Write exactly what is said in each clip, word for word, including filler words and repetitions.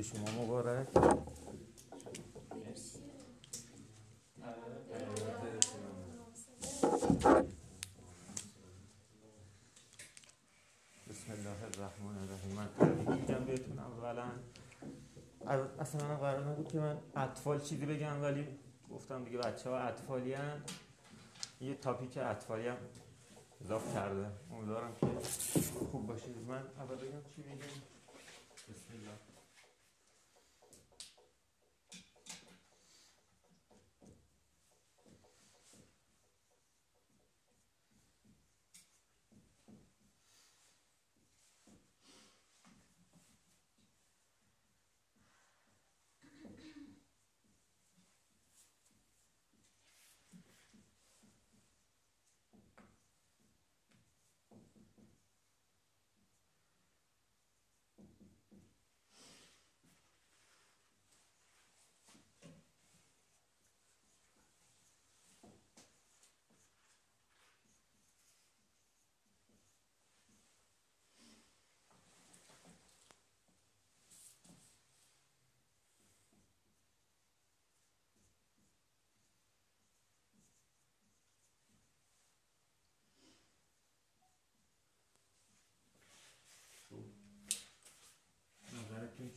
عید شما مبارک. مرسی. بسم الله الرحمن الرحیم. میگم بهتون اولا اصلا من قرار نبود که من اطفال چیزی بگم، ولی گفتم دیگه بچه‌ها اطفالی ان، یه تاپیک اطفالی هم اضافه کرده. امیدوارم که خوب باشید. من اول بگم چی بگم. بسم الله.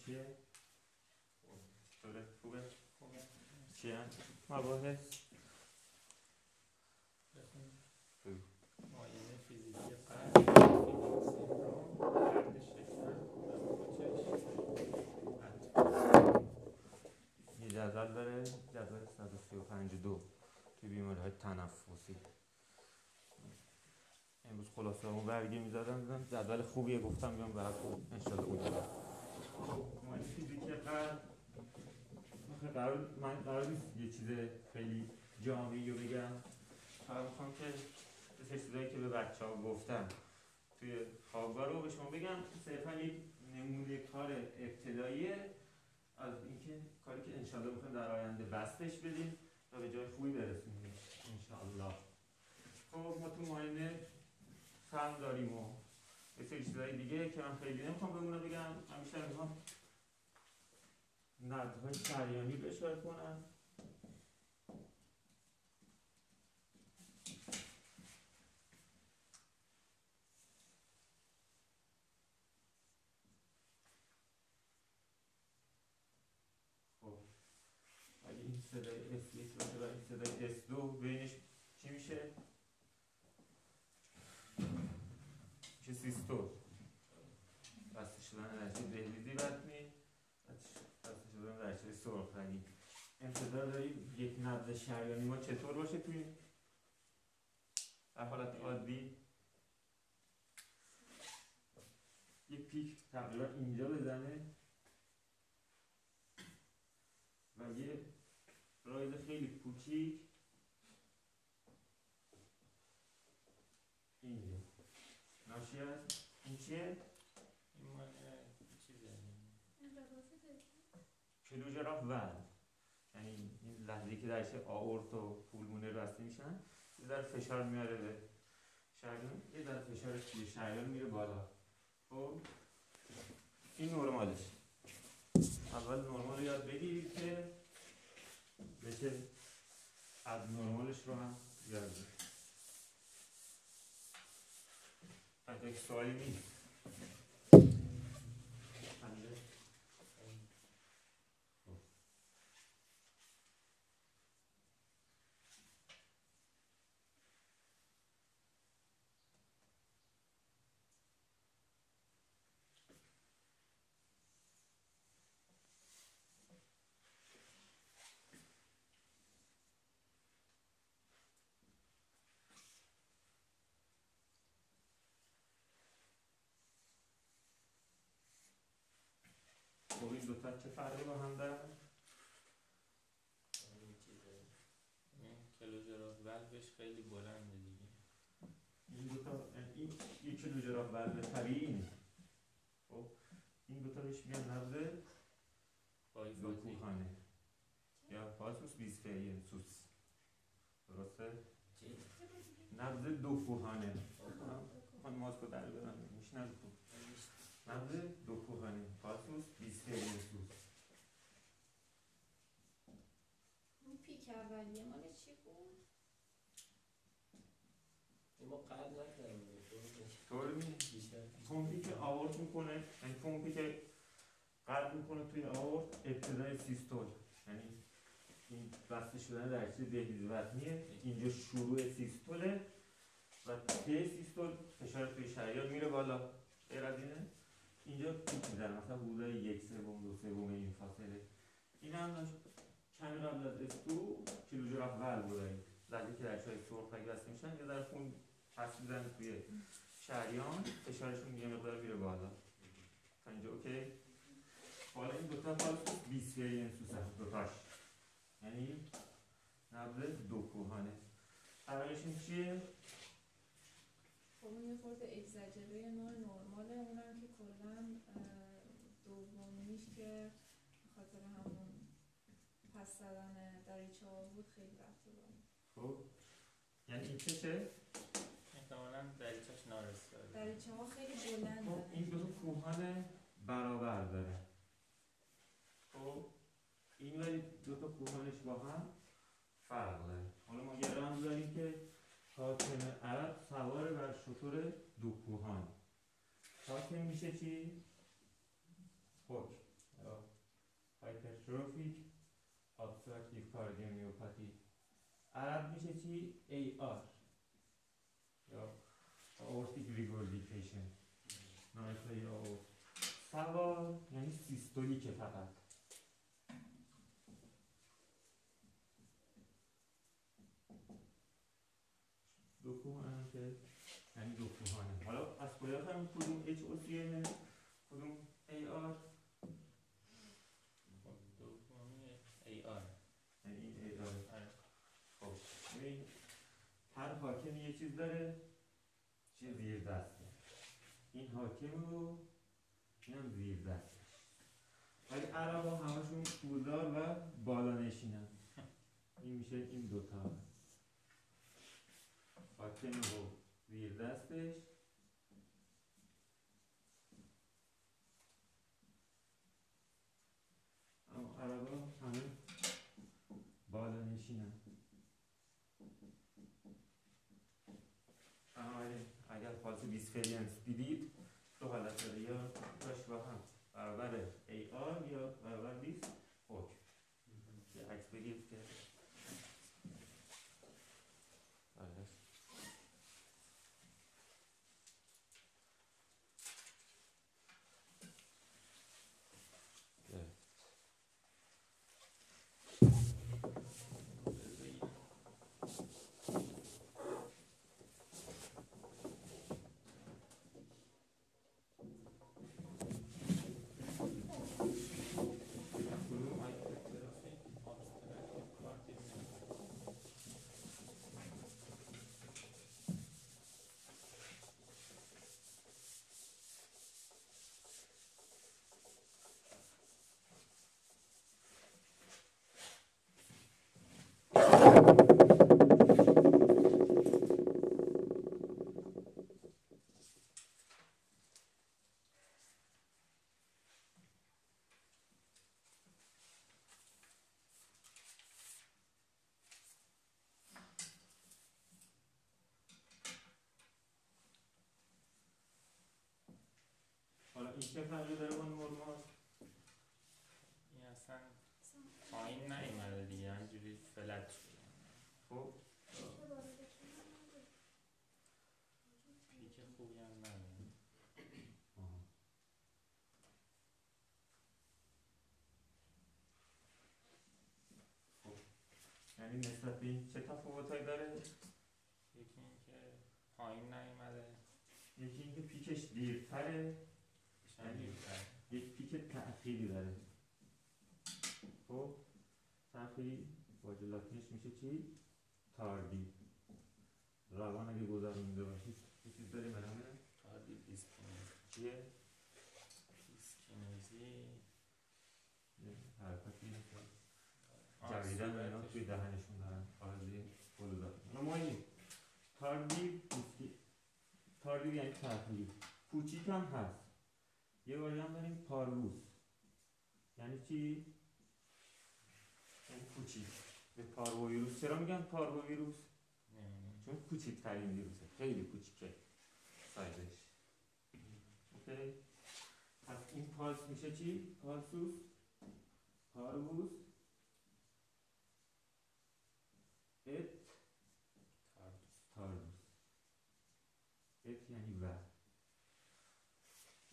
چیه؟ خوبه؟ خوبه؟ چیه؟ مباحث؟ مایه فیزیکی قرد، سیمرون، قرد شکر و خوچش یه جدول داره، جدول صد و سی و پنج دو توی بیماری های تنفسی. امروز خلاصه همون برگه میزدم، جدول خوبیه، گفتم بیام براتون انشالله اون دارم. مایه فیزیکی قرد من قرار نیست یه چیز خیلی جامعی رو بگم، قرار میخوام که مثل چیزایی که به بچه ها گفتم توی خوابگاه رو به شما بگم. صرفا یک نمونه کار ابتداییه از اینکه کاری که انشالله میخوایم در آینده بستش بدیم و به جای خوبی برسونیم انشالله. خب ما تو معاینه سم داریم و یه سری چیزهای دیگه که من خیلی نمیخوام بمونه بگم، همیشه میخوام نردهای شریانی رو اشاره کنم. خب اگه این صدای اس یک باشه و این صدای اس دو بینش چی میشه؟ که سیستول بسته شدن رشته دهلیزی بطنی، بسته شدن رشته سرخرنی. انتظار داریم یک نبض شریانی ما چطور باشه توی در حالت عادی؟ یک پیک تقریبا اینجا بزنه و یه رایز خیلی کوچیک اینجا ناشی هست. این چیه؟ این مال چیزه کلوژراف ولو، یعنی این لحظه که درش آورت و پولمونه رو بسته میشن، یه ذره فشار میاره به شریان، یه ذره فشارش توی شریان میره بالا. خب این نرمالش. اول نرمال رو یاد بگیرید که بشه از نرمالش رو هم یاد بگیرید. حتی یک سوالی نیست. این دو تا چه فرقی با هم دارن؟ این چیزه این کلوژراف ولوش خیلی بلنده دیگه. این دو تا این یک کلوژراف ولو طبیعی. خب این دو تا بهش میگن نبض پایفاتیکانه یا پاسوس بیسفری سوس. درسته؟ نبض دو فوهانه. من ماسکو در برم میشنم. نبض دو فوهانه پاسوس بیسفری سوس. اولیه مال چی بود؟ ما قرد نکردیم طوری میشه پمپی که آورد میکنه، یعنی پمپی که قرد میکنه توی آورد ابتدای سیستول، یعنی این بسته شدن در حیث دهلیز وطنیه، اینجا شروع سیستوله و ته سیستول فشار توی شریان میره بالا، غیر از اینه اینجا پیک میزنه، مثلا حدودا یک سوم دو سوم این فاصله. این هم داشت کمی قبل از اسکو کیلوجر اول بودایی لحظه که درشهای سرخ اگه بسته میشن یه ذره خون پس میزنه توی شریان، فشارشون یه مقدار میره بالا تا اینجا اوکی. حالا این دوتا حال بیست ویرینس دوتاش، یعنی نبض دو کوهانه. فرقشون چیه؟ خب اون یه خورده اگزاجره نوع نرماله، اونم که کلا دومیش که خاطر همون پس زدن دریچه ها بود خیلی رفته بود. خب یعنی این چه؟ احتمالا دریچهش نارسته بود، دریچه ها خیلی بلند. خب این دو کوهان برابر داره. خب این ولی دو تا کوهانش با هم فرق داره. حالا ما گرام داریم که حاکم عرب سوار بر شتر دو کوهان، حاکم میشه چی؟ حکم یا هایپرتروفیک ابستراکتیو کاردیومیوپاتی. عرب میشه چی؟ ای آر یا آورتیک ریگوردیفیکیشن نایفای آورت. سوار یعنی سیستولیکه فقط. دو کوهانه که یعنی دو کوهانه. حالا از کجا فهمیم کدوم اچ او سیه کدوم ای آر؟ دو کوهانه ای آر یعنی این ای آر. خب ببین هر حاکم یه چیز داره چیز زیر دسته، این حاکم رو این هم زیر دسته، ولی عرب ها همشون پولدار و بالا نشینن. این میشه این دوتا هم حاکم رو زیر دستش اما عرب ها همه بالا نشینن. اما اگر فالس بیسفرینس دیدید دو حالت داره، یا داشت با هم برابر ای آر یا برابر بیس حکم که عکس بگید که این چه فرقی داره با نورمال؟ این اصلا پایین نیومده دیگه، همجوری فلت شده. خب پیک خوبی هم نداره. خب یعنی نسبت به این چه تفاوتایی داره؟ یکی اینکه پایین نیومده، یکی اینکه پیکش دیرتره، یک پیک تأخیری داره. خب تأخیری واجه لاتینش میشه چی؟ تاردی. روان اگه گذار مونده باشید یه چیز داریم برامه؟ تاردی دیسکینوزی. چیه؟ دیسکینوزی یه حرکتی جویدن اینا توی دهنشون دارن تاردی بلودار نمایی تاردی دیسکی تاردی یعنی تأخیری. کوچیک هم هست. یه باری هم داریم پاروس، یعنی چی؟ یعنی کوچیک. به پارو ویروس. چرا میگن پارو ویروس؟ چون کوچکترین ویروسه، خیلی کوچیکه سایزش. اوکی؟ پس این پالس میشه چی؟ پالسوس، پارووس، ات، تاردوس. تاردوس ات یعنی و.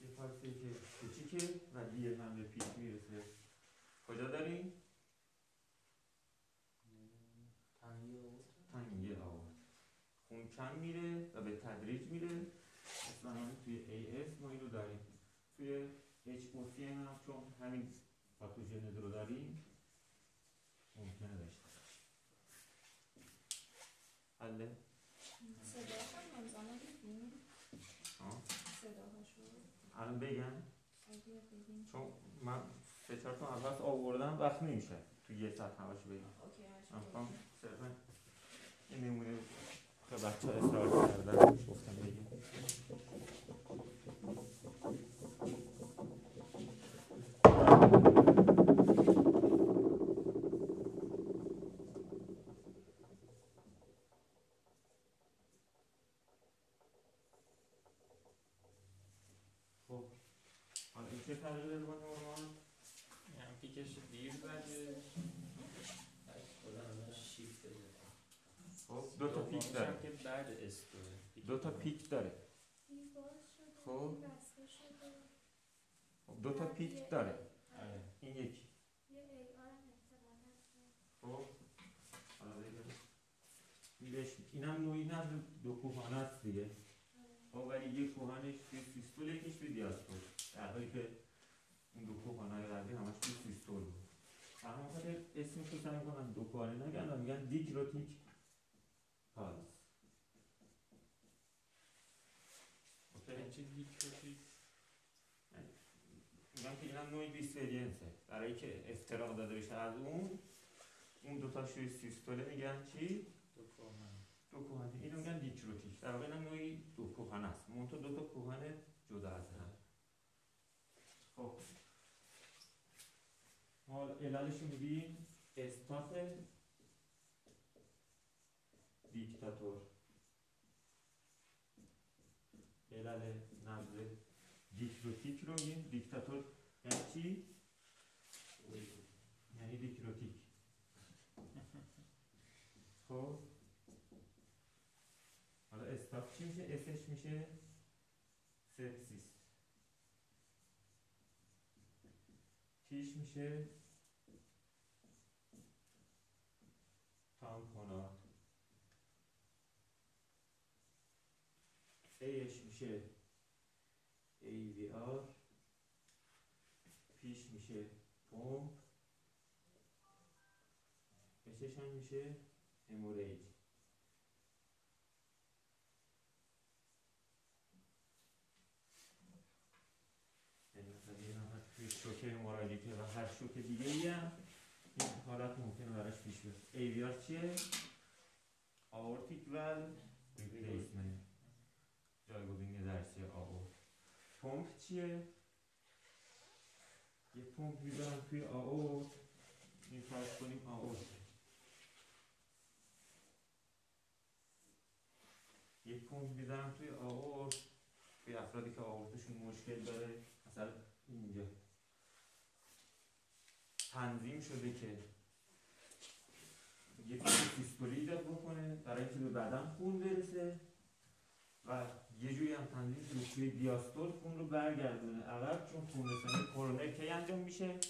یه پالسی که کوچیکه و دیگه هم به پیش میرسه. کجا داریم؟ تنگی آورد. تنگی آورد. خون کم میره و به تدریج میره. اصلا توی ای اس ما اینو داریم. توی اچ او سی هم چون همین پاتوژن رو داریم ممکنه داشته باشه. حله؟ صداهاشو منظمه بگیم؟ ها؟ صداهاشو الان بگم؟ اگه بگیم چون من سه چهار تا اول آوردم وقت نمیشه تو یه ساعت همه‌شو بگیم. اوکی هاشو بگیم. صرفا این نمونه که بچه‌ها اصرار کردن گفتم بگیم. دو تا پیک داره. خب دو تا پیک داره. این یکی. خب اینم نوعی نه دو کوهانه است دیگه. خب ولی یک کوهانش توی فیستول یکیش توی دیاستول. در حالی که این دو کوهانه قبلی همش توی فیستول بود. اما خاطر اسمش رو سعی می‌کنن دو کوهانه نگن، میگن دیکروتیک پالس. میگم که این هم نوعی دیسفریانسه. برای که افتراق داده بشه از اون اون دوتاش روی سیستوله میگن چی؟ دو کوهانه. دو کوهانه. اینو میگن دیکروتیک. در واقع این هم نوعی دو کوهانه است، منتها دوتا کوهانه جدا از هم. خب ما علالش رو میبینیم. استاس دیکتاتور، علل نبض دیکروتیک رو میگیم. دیکتاتور یعنی چی؟ یعنی دیکروتیک. خب حالا استاف چی میشه؟ اسش میشه سپسیس، تیش میشه تامپونات، ایش میشه ای وی آر، پیش میشه پمپ، اشش هم میشه هموریج. یعنی مثلا این هم توی شوک هموریجی و هر شوک دیگه ای هم این حالت ممکنه براش پیش بیاد. ای وی آر چیه؟ آورتیک ول ریپلیسمنت، جایگزین درسی آورت. پمپ چیه؟ یه پمپ می‌ذارم توی آورت، این فرض کنیم آورت. یه پمپ می‌ذارم توی آورت، توی افرادی که آورتشون مشکل داره، مثلا اینجا تنظیم شده که یه پمپ سیستولی ایجاد بکنه برای اینکه به بدن خون برسه و یه جوری هم تنظیم شده توی دیاستول خون رو برگردونه عقب، چون خون رسانی کرونر کی انجام میشه؟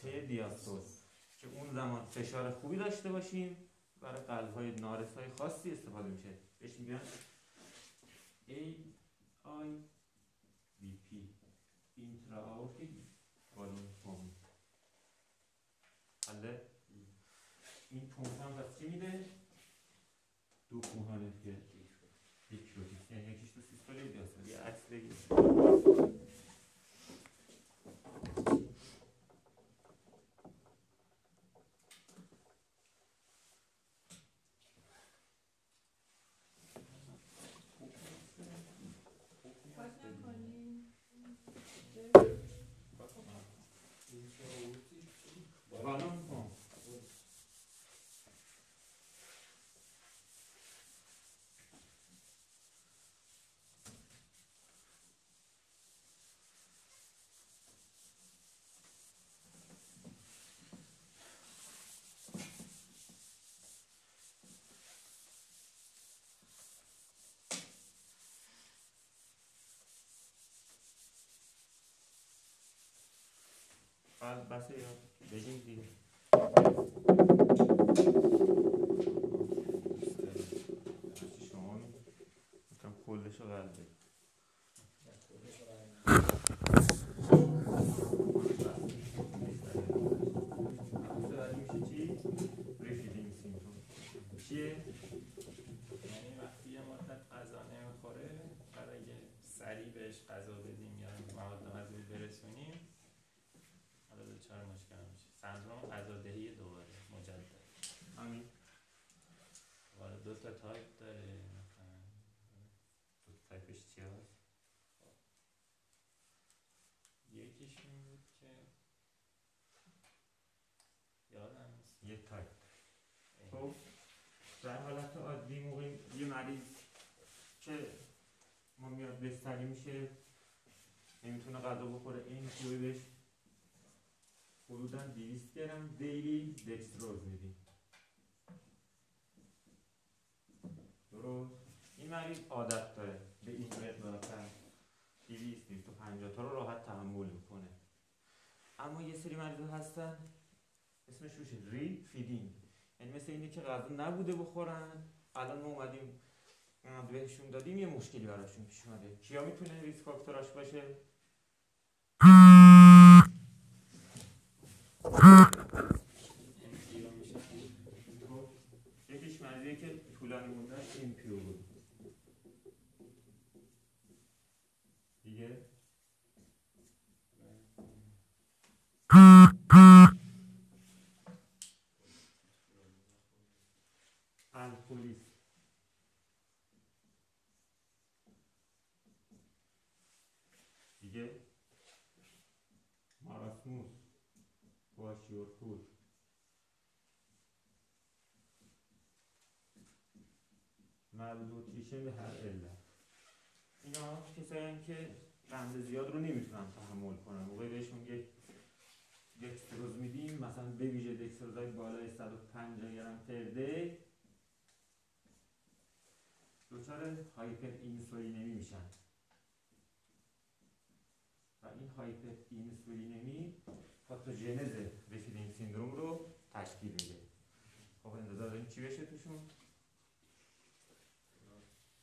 طی دیاستول، که اون زمان فشار خوبی داشته باشیم. برای قلب‌های نارسای خاصی استفاده میشه، بهش میگن ای آی وی پی intra-aortic balloon pump. حاله این پمپ هم دست چی میده؟ دو کوهانه که دیکروتیک، یعنی یکیش تو سیستوله دیاستوله. یه عکس بگیر. بالون پمپ ساعت بسه یا بگیم دیگه. شما میکنم کلش رو قرد بگیم. چیه؟ یعنی وقتی یه مدت غذا نمیخوره برای سریع بهش غذا بدیم یا مواد غذایی برسونیم حالا دچار مشکل میشه. سندروم غذادهی دوباره مجدد. همین. حالا دو تا تایپ داره. دو تا تایپش چیه؟ یکیش این بود که یادم نیست. یه تایپ. خب در حالت عادی موقع یه مریض که ما میاد بستری میشه نمیتونه غذا بخوره، این جوی بهش حدوداً دویست گرم دیلی دکستروز میدیم. درست این مریض عادت داره به این مقدار دویست تا دویست و پنجاه تا رو راحت تحمل میکنه. اما یه سری مریض هستن اسمش روش ری فیدینگ، یعنی مثل اینه که غذا نبوده بخورن، الان ما اومدیم بهشون دادیم یه مشکلی براشون پیش اومده. کیا میتونه ریسک فاکتوراش باشه؟ یکیش مریضیه که طولانی مدت ایمپیور بود دیگه، الکلیست، دیگه ماراسموس، واشیورپور، مالنوتریشن به هر علت. اینا کسایی که قند زیاد رو نمیتونن تحمل کنن، موقعی بهشون یک دکستروز میدیم، مثلا به ویژه دکستروزهای بالای صد و پنجاه گرم پر دی دچار هایپر اینسولینمی میشن و این هایپر اینسولینمی پاتوژنز ریفیدینگ سیندروم رو تشکیل میده. خب انتظار داریم چی بشه توشون؟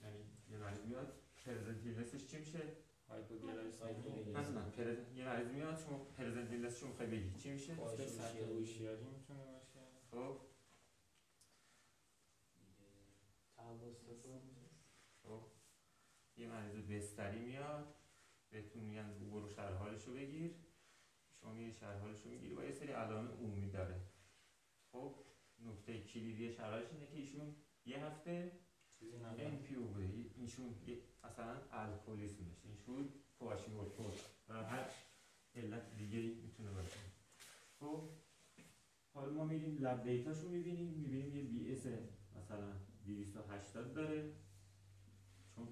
یعنی یه مریض میاد پرزنتیلنسش چی میشه؟ هایپوگلایسمی. نه نه یه مریض میاد شما پرزنتیلنسش رو میخوای بگی چی میشه؟ سطح هوشیاری میتونه باشه. خب یه مریض بستری میاد بهتون میگن برو شرح حالش رو بگیر، شما میری شرح حالش رو میگیری و یه سری علائم عمومی داره. خب نکته کلیدی شرح حالش اینه که ایشون یه هفته امپیو بوده، ایشون اصلا الکلیسم داشته، ایشون کواشیورپور و هر علت دیگه‌ای میتونه باشه. خب حالا ما میریم لب دیتاش رو میبینیم، میبینیم یه بی اس مثلا دویست و هشتاد داره، چون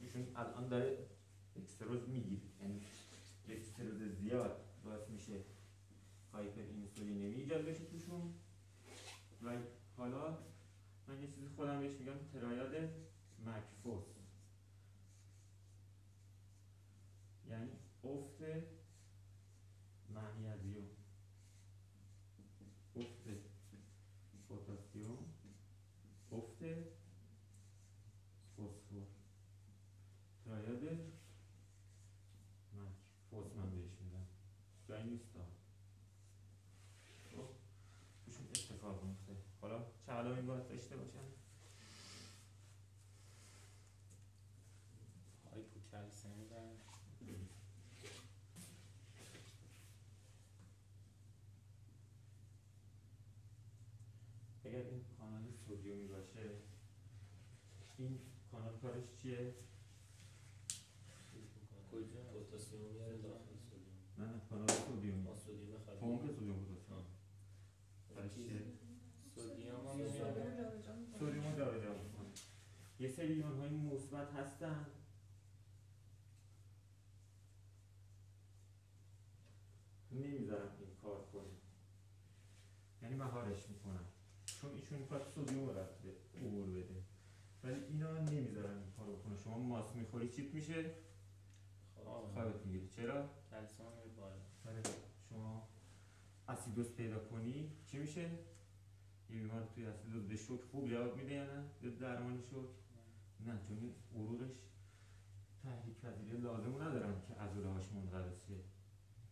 ایشون الان داره دکستروز میگیره، یعنی دکستروز زیاد باعث میشه هایپر اینسولینمی ایجاد بشه توشون. و حالا من یه چیزی خودم بهش میگم ترایاد مکفوس، یعنی افت مغنیزیوم، افت پتاسیم، افت فسفر، ترایاد مکفوس من بهش میدم، جایی نیست دار توشون اتفاق میفته. حالا چه علائمی باید داشته باشن؟ هایپوکلسمی دارن، اگر این کانال سدیومی باشه این کانال کارش چیه؟ کجا؟ پتاسیم میاره داخل سدیوم. نه نه کانال سدیوم پمپ سدیوم پتاسیم کارش چیه؟ سدیوم هم میاره سدیوم رو جابجا میکنه. یه سری ایون های مثبت هستن نمیذارم این کار کنه، یعنی مهارش میکنم چون ایشون میخواد سدیم رو رفت عبور بده، ولی اینا نمیذارن این کار بکنه. شما ماست میخوری چیپ میشه خوابت میگیره. چرا؟ کلسیم میره بالا. شما اسیدوز پیدا کنی چی میشه؟ این بیمار توی اسیدوز به شوک خوب جواب میده یا نه؟ به درمان شوک؟ نه، چون این عروقش تحریک پذیری لازم ندارن که عضله هاش منقبض شه.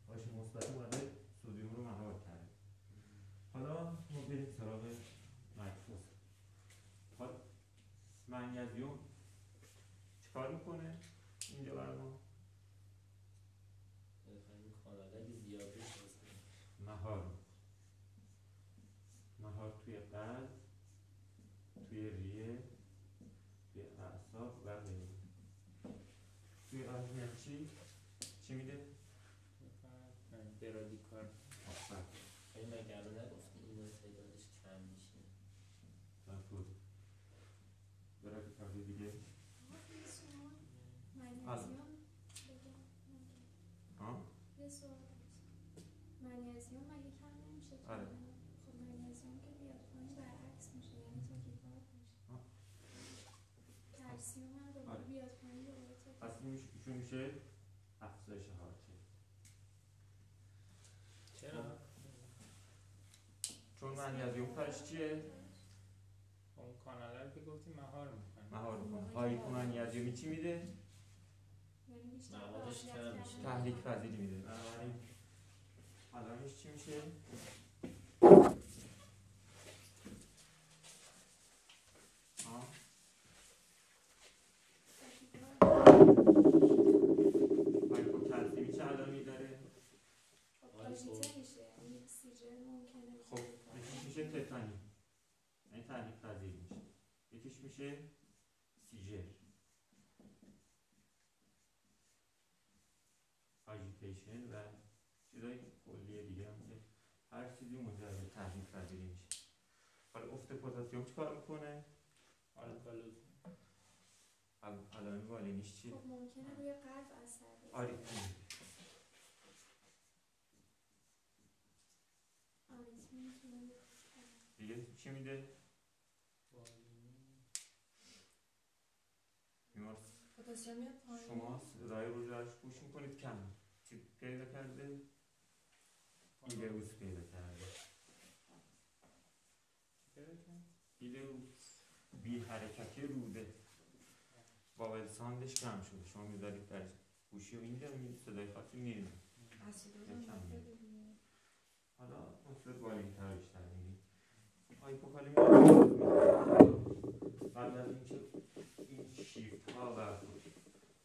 هاش مثبت اومده سدیم رو مهار کرده. حالا ما بریم سراغ مکفوس. حالا منگزیوم چکار میکنه؟ اینجا برای ما مهار مهار توی قلب، توی ریه، توی اعصاب و غیره. توی آزمین چی؟ چی میده؟ برادیکار. این مگر رو نگفتی اینو تعدادش کم میشه مفهوم برادیکار دیگه منیزیوم ها؟ یه سوال منیزیوم مگه کم نمیشه؟ آره خب منیزیوم که بیاد پایین برعکس میشه، یعنی تاکیکارد میشه. کلسیوم هم دوباره بیاد پایین دوباره تاکیکارد پس چون میشه افزایش حرکت. چرا؟ چون منیزیوم کارش چیه؟ اون کانال رو که گفتیم مهار میکنه. مهار میکنه. هایپو منیزیومی چی میده؟ موادش کم میشه، تحریک پذیری میده. بنابراین علامش چی میشه؟ هایپوکالسمی چه علامتی داره؟ کالسیته میشه، یعنی اکسیژن ممکنه. خب یکیش میشه تفنی، یعنی تحریک پذیر میشه. یکیش میشه سیجر، اجیتیشن و چیزای کلیه دیگه هم که هر چیزی منجر به تحریک پذیری میشه. حالا افت پتاسیم چیکار میکنه؟ آلکالوز. علائم والینیش چیه؟ خب ممکنه روی قلب اثر بذاره. آره. دیگه چی میده؟ بیمار شما صدای رو درش گوش میکنید کم چی پیدا کرده؟ ایلئوس پیدا کرده. ایلئوس بی حرکتی روده، بابل ساندش کم شده. شما میذارید درش گوشی و اینجا میدید صدای خاصی میرید. حالا مطلب بالین تر بیشتر میدید. هایپوکالمی قبل از اینکه این شیفت ها و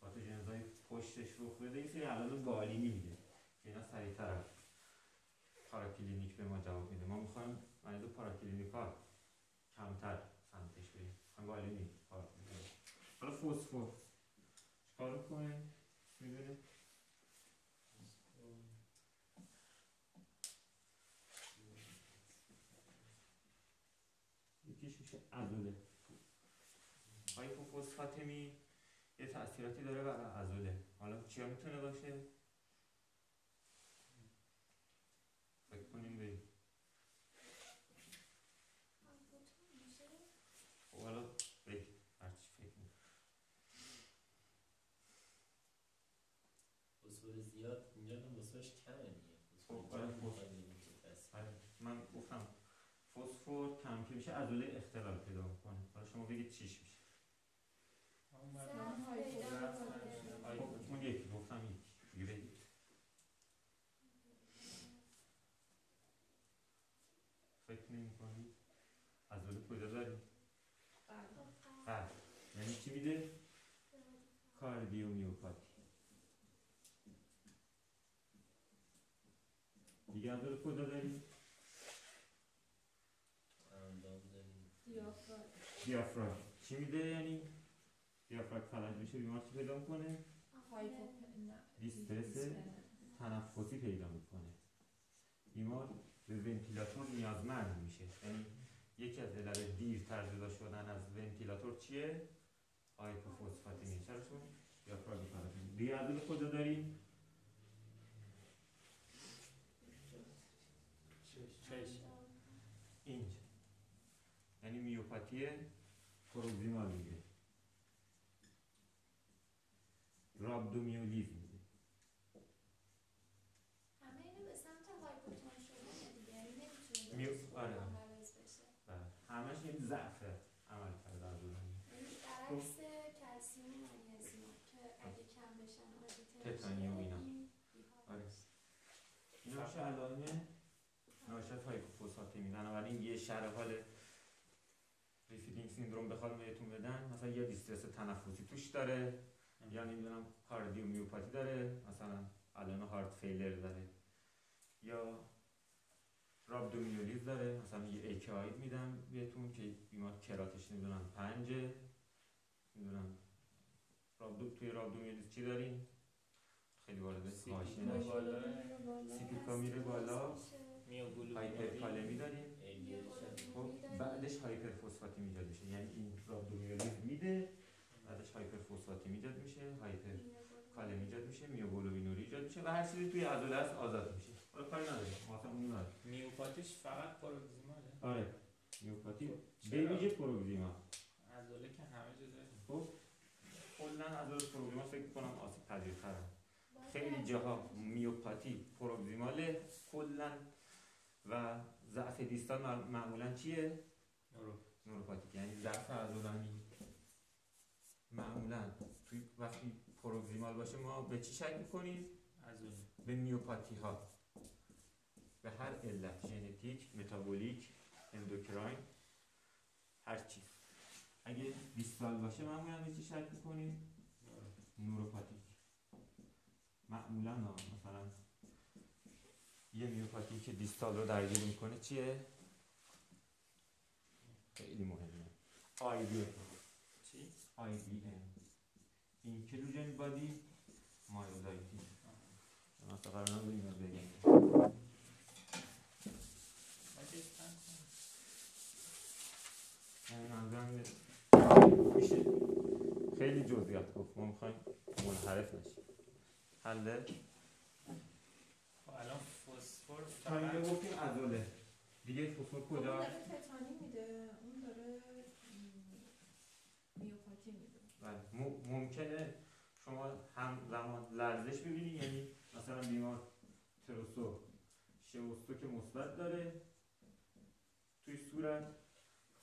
پاتوژن‌های پشتش رو خورده این سری علائم بالینی میده که اینا سریعتر از پاراکلینیک به ما جواب میده. ما میخوایم مریض پاراکلینیکال کمتر سمتش بریم، هم بالینی پاراکلینیک. حالا فسفر چیکار میکنه؟ میدونه یکیش میشه عضله. هایپوفسفاتمی یه تأثیراتی داره برای عضله. حالا چیا میتونه باشه؟ فکر کنیم بریم. خب حالا بگیم هرچی فکر میکنیم. فسفر زیاد اینجا هم فسفرش کمه دیگه. من گفتم فسفر کم که میشه عضله اختلال پیدا میکنه. حالا شما بگید چیش میشه؟ اون یکی گفتم یکی بگید فکر نمی کنید از دو کجا داریم؟ قلب. یعنی چی میده؟ کاردیومیوپاتی. دیگه از دو کجا داریم؟ دیافراگم. چی میده یعنی؟ دیافراگم فلج میشه، بیمار چی پیدا میکنه؟ دیسترس تنفسی پیدا میکنه. بیمار به ونتیلاتور نیازمند میشه. یعنی یکی از علل دیرتر جدا شدن از ونتیلاتور چیه؟ هایپوفسفاتمی. چراشون دیافراگم فلج میشه. دیگه عضله کجا داریم؟ چشم. اینجا. یعنی میوپاتی پروگزیمال میگه. رابدومیولیز میده. همه اینو به سمت نقاش علائم ناشف هایپوفوساتمی بنابراین یه شرح حال ریفیدینگ سیندروم بخوام بهتون بدن، مثلا یا دیسترس تنفسی توش داره ام. یا نمیدونم کاردیومیوپاتی داره، مثلا علائم هارت فیلر داره، یا رابدومیولیز داره. مثلا یه ایکاید میدم بهتون که بیمار کراتش نمیدونم پنجه، میدونم رابدو توی رابدومیولیز چی داریم؟ خیلی وارده سی پیکا میره بالا، هایپرکالمی داریم. خب بعدش هایپرفسفاتمی ایجاد میشه، یعنی این رابدومیولیز میده، بعدش هایپرفسفاتمی ایجاد میشه، هایپرکالمی ایجاد میشه، میوگلوبینوری ایجاد میشه و هر چیزی توی عضله است آزاد میشه. حالا کاری نداره، مثلا اون نداره. میوپاتیش فقط پروگزیماله. آره میوپاتی بیویج پروگزیما عضله که همه جا داره. خب کلا عضله پروگزیما فکر کنم آسیب پذیرتره، خیلی جاها میوپاتی پروگزیماله کلا، و ضعف دیستال معمولا چیه؟ نورو نوروپاتیک، یعنی ضعف عضلانی. معمولا توی وقتی پروگزیمال باشه ما به چی شک می‌کنیم؟ عضله، به میوپاتی ها، به هر علت ژنتیک، متابولیک، اندوکراین، هر چیز. اگه دیستال باشه معمولا به چی شک می‌کنیم؟ نوروپاتیک. معمولا ها. مثلا یه میوپاتی که دیستال رو درگیر میکنه چیه؟ خیلی مهمه. آی بی ام. چی؟ آی بی ام. اینکلوژن بادی مایلایتی. ما تا قرار نداریم از بگیم. یعنی منظرم میشه خیلی جزئیات گفت، ما میخوایم منحرف نشیم. حله؟ الان فسفر تامین گفتیم عضله دیگه. فسفر کجا؟ اون داره تتانی میده، اون داره میوپاتی میده. بله ممکنه شما همزمان لرزش ببینید، یعنی مثلا بیمار تروسو شوستو که مثبت داره توی صورت،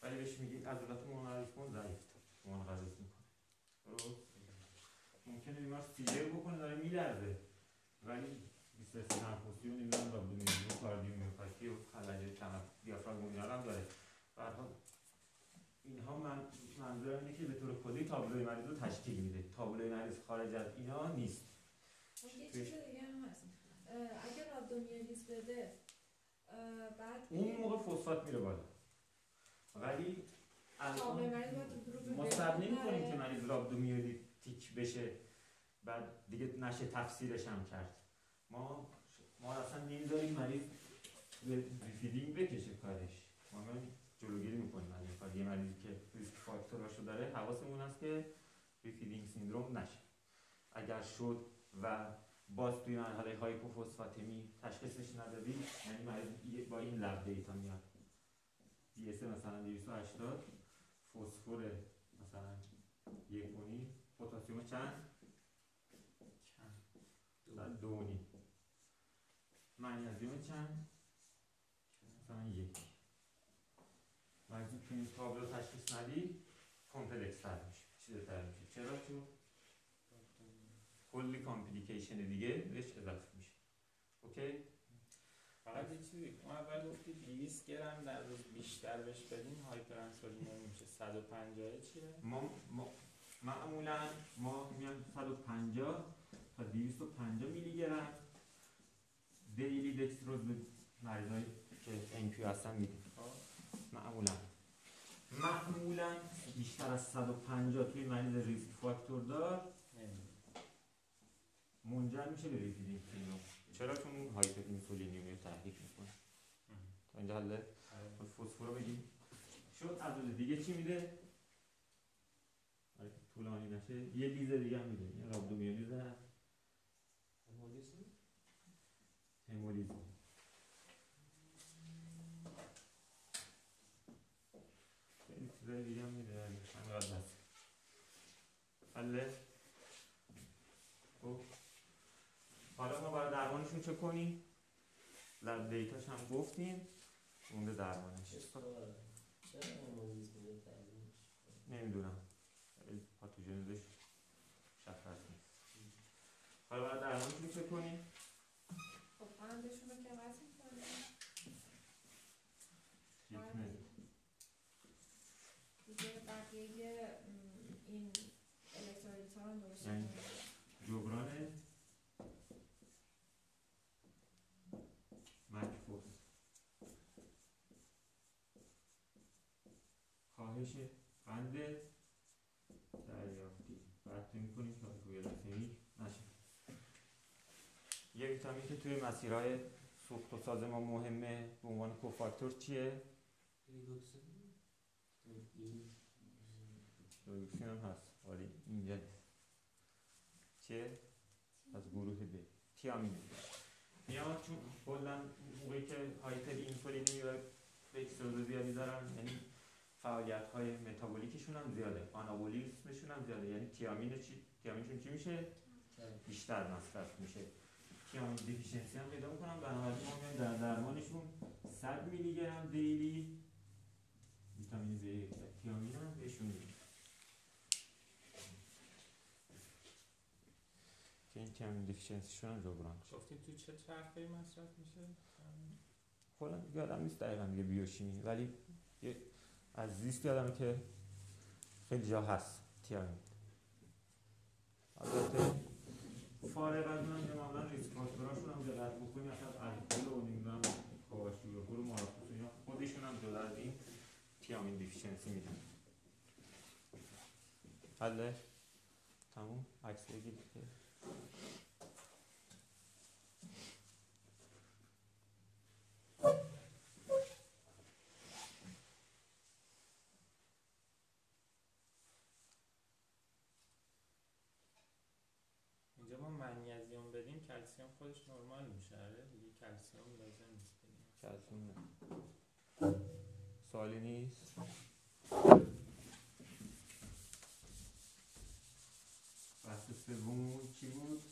ولی بهش میگید عضلات منقرض کن، ضعیف منقرض میکنه. ممکنه بیمار سیجر بکنه داره میلرزه، ولی بیست و سه تنفسی و نمیدونم رابدومیولیز و کاردیومیوپاتی و خلل دیافراگم هم داره. به هر حال اینها من منظورم اینه که به طور کلی تابلوی مریض رو تشکیل میده. تابلوی مریض خارج از اینا نیست. یه چیز دیگه هم هست، اگر رابدومیولیز بده بعد اون موقع فسفات میره بالا، ولی مصدق نمی‌کنیم که مریض رابدومیولیتیک بشه بعد دیگه نشه تفسیرش هم کرد. ما ما اصلا نمی‌ذاریم مریض ریفیدینگ بکشه کارش، ما جلوگیری می‌کنیم از این کار. یه مریضی که ریسک فاکتوراشو داره حواسمون هست که ریفیدینگ سیندروم نشه. اگر شد و باز توی مرحله هایپوفسفاتمی تشخیصش ندادیم، یعنی مریض با این لب دیتا میاد دی اس مثلا دویست و هشتاد، فسفر مثلا یک و نیم، پتاسیم چند؟ چند؟ دو و نیم. منیزیم چند؟ مثلا یک. وقتی که این تابلو تشخیص ندی کمپلکس تر میشه، چیز تر میشه. چرا؟ چون کلی کامپلیکیشن دیگه بهش اضافه میشه. اوکی؟ فقط یه چیزی ما اول گفتیم دویست گرم در روز بیشتر بهش بدیم هایپرانسولینمی میشه. صد و پنجاه چیه؟ ما ما معمولا ما میان صد و پنجاه تا دویست و پنجاه میلی گرم دیلی دکستروز به مریضایی که ام کیو هستن میدیم. معمولا معمولا بیشتر از صد و پنجاه توی مریض ریسک فاکتور دار منجر میشه به ریفیدینگ سیندروم. چرا؟ چون اون هایپر اینسولینمی رو تحریک میکنه. تا اینجا حله؟ فسفر رو بگیم شد عضله دیگه چی میده؟ طولانی نشه یه لیز دیگه هم میده، یه رابدومیولیز هست، همولیز. خیلی چیزای دیگه هم میده، همینقدر بس. حله؟ خب حالا ما برای درمانشون چه کنیم؟ لب دیتاش هم گفتیم، مونده درمانش. چرا همولیز میده درمانش؟ نمیدونم پاتوژنش شفرت نیست. حالا باید درمانشون چه کنیم؟ خب قندشون رو که یعنی جبران مکفوف، کاهش قند دریافتی، برطی میکنیم تا گلیسمی نشه. یه ویتامین که توی مسیرهای سوخت و ساز ما مهمه به عنوان کوفاکتور چیه؟ ریدوکسین. ریدوکسین هم هست، عالی. اینجا چه؟ از گروه ب تیامینه. میاد چون کلا موقعی که هایپر اینسولینی و اکسوزوزیا میذارن، یعنی فعالیت های متابولیکشون هم زیاده، آنابولیسمشون هم زیاده، یعنی تیامین چی؟ تیامینشون چی میشه؟ بیشتر مصرف میشه. تیامین دیفیشنسی هم پیدا میکنم، بنابراین ما میایم در درمانشون صد میلی گرم دیلی ویتامین بی یک و تیامین هم بهشون میدیم. این تیامین دیفیشنسیشون هم جبران میشه. گفتیم تو چه طرفی مصرف میشه؟ کلا یادم نیست دقیقاً دیگه بیوشیمی، ولی یه از زیست یادمه که خیلی جا هست تیامین. البته فارغ از اونم معمولا ریسک فاکتوراشون هم دقت بکنیم، مثلا الکل و نمیدونم کواشیور و مارکوس اینا خودشون هم جدا از این تیامین دیفیشنسی میدن. حله؟ تموم؟ عکس بگید که اینجا ما منیزیم بدیم کلسیم خودش نرمال میشه، دیگه کلسیم لازم نیست بدیم. کلسیم نه. سوالی نیست؟ بحث سوم چی بود؟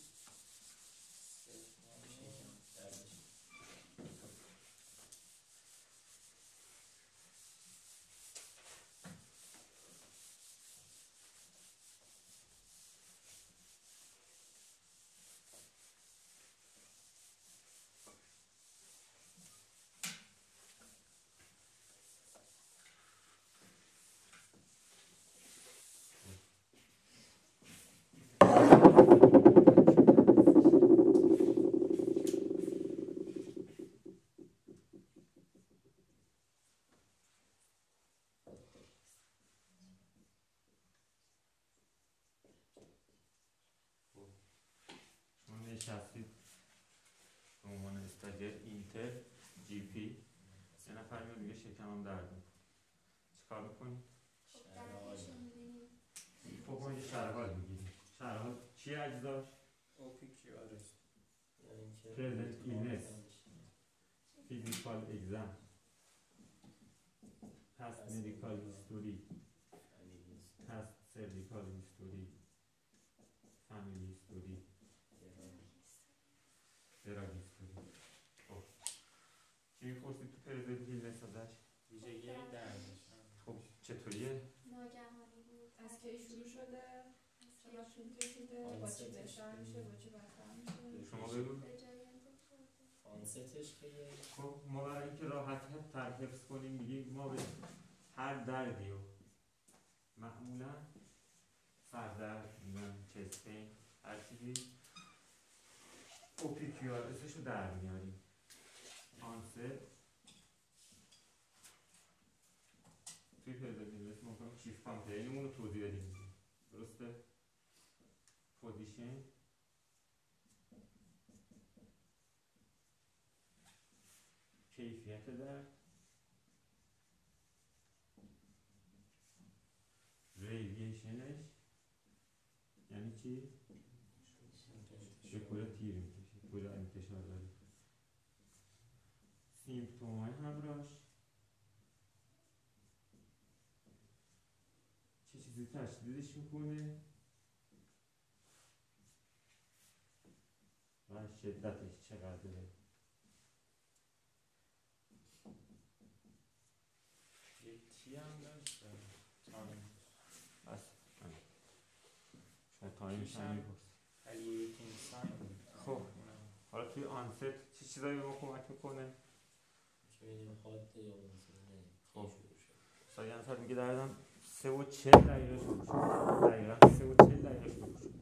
شخصی به عنوان استاجر اینتر جی پی یه نفر میاد میگه شکمم درد میکنه، چیکار میکنی؟ خب ما اینجا شرحال میگیم. شرحال چی اجزاش؟ اوپی کیو آرست پرزنت ایلنس فیزیکال اگزم پست مدیکال هیستوری پست سردیکال هیستوری فامیلی هیستوری درگیز کنیم. خب چی میخورسید تو پرزنت ایلنس ازش؟ ویژگی درمش. خب چطوریه؟ ناگهانی بود، از کی شروع شده؟ شما شروع کشیده؟ با چی بشار میشه؟ با چی برخواه میشه؟ شما بگو؟ آنستش خیلی. خب ما برای اینکه راحت تر حفظ کنیم میگیم ما به هر دردی و معمولا سردرد میگم، چست پین، هر چیزی اوپی کیو آر اسش رو در میاریم. آنسه توی پرزنتیشن اسم میکنم چیف کامپلینمون رو توضیح بدیم، درسته؟ پوزیشن کیفیت درد ریویشنش یعنی چی؟ شکل تیر میکنم بوده انتشار داره، سیمپتوم های همراهش چه چیزی تشدیدش میکنه و شدتش چقدره. یه تی هم داشته تایم بس شما تایمش هم میپرس. خب حالا توی آنست چی چیزایی به ما کمک میکنه؟ چه میدیم خواهده یا بزنه. خب سایی انصار میگه دردم سه و چه دقیقه شد، دقیقا سه و چه دقیقه شد.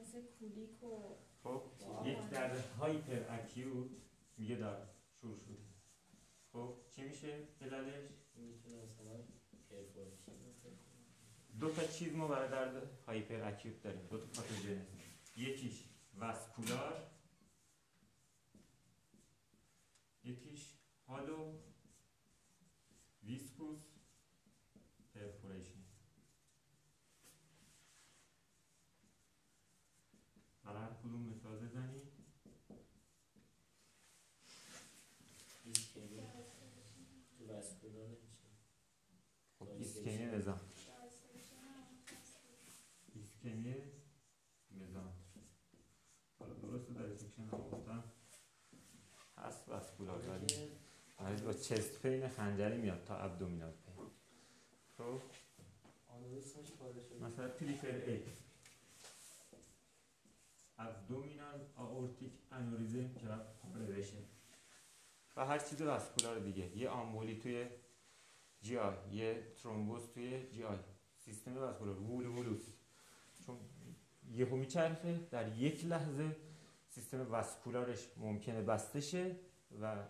مثل کولیک و خب یک در هایپر اکیوت میگه داره شروع شد. خب چی میشه علالش؟ میتونه مثلا پرفورشن دو تا چیز ما برای درد هایپر اکیوت داریم، دو تا پاتوژن، یکیش واسکولار یکیش هالو ویسکوس پرفوریشن. برای هر کدوم مثال بزنید. ایسکنی تو واسکولار نمیشه. خب ایسکنی بزن. ایسکنی بزن. حالا درست در ایسکشن هم گفتم هست واسکولار ولی با چست پین خنجری میاد تا ابدومینال پین. خب آنوریسمش پاره شده. مثلا تریپل ای ابدومینال آئورتیک آنوریزم که پاره بشه و هر چیز واسکولار دیگه، یه آمبولی توی جی آی، یه ترومبوز توی جی آی، سیستم واسکولار وولوولوس چون یهو میچرخه در یک لحظه سیستم واسکولارش ممکنه بسته شه و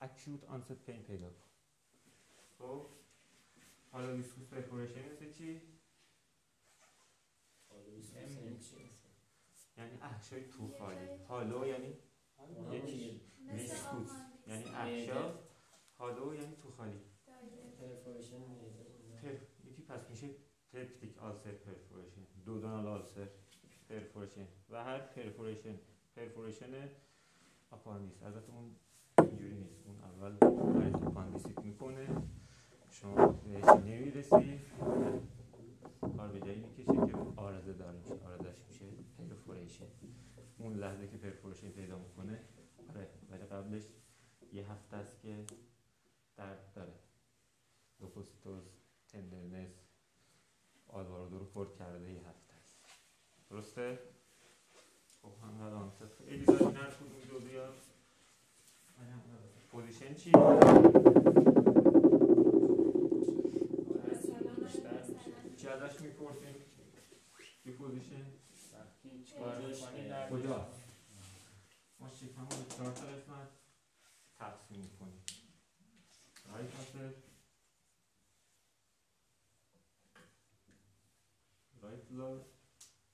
اکیوت آنست پین پیدا کنه. خب حالا ویسکوس پرفوریشن مثل چی؟ یعنی احشای توفالی. هالو یعنی یکی، ویسکوس یعنی احشا، هالو یعنی توخالی. پرفوریشن یکی پس میشه پپتیک آلسر پرفوریشن، دودانال آلسر پرفوریشن و هر پرفوریشن پرفوریشن آپاندیس. البته اون اینجوری نیست، اون اول برای آپاندیسیت میکنه شما بهش نمیرسی، کار به جایی میکشه که آرزه داره میشه، آرزش میشه پرفوریشن. اون لحظه که پرفوریشن پیدا میکنه آره، ولی قبلش یه هفته است که درد داره، لوکوسیتوز، تندرنس، آلواردو رو پرد کرده یه هفته است. درسته؟ خب همه لانسه ایلیزا این هر کدوم جوزی ها پوزیشن چی؟ چی ازش میپرسیم؟ چی پوزیشن؟ کجا؟ ما شکم رو به چهار تا قسمت تقسیم میکنیم. رایت هاسل، رایت لور،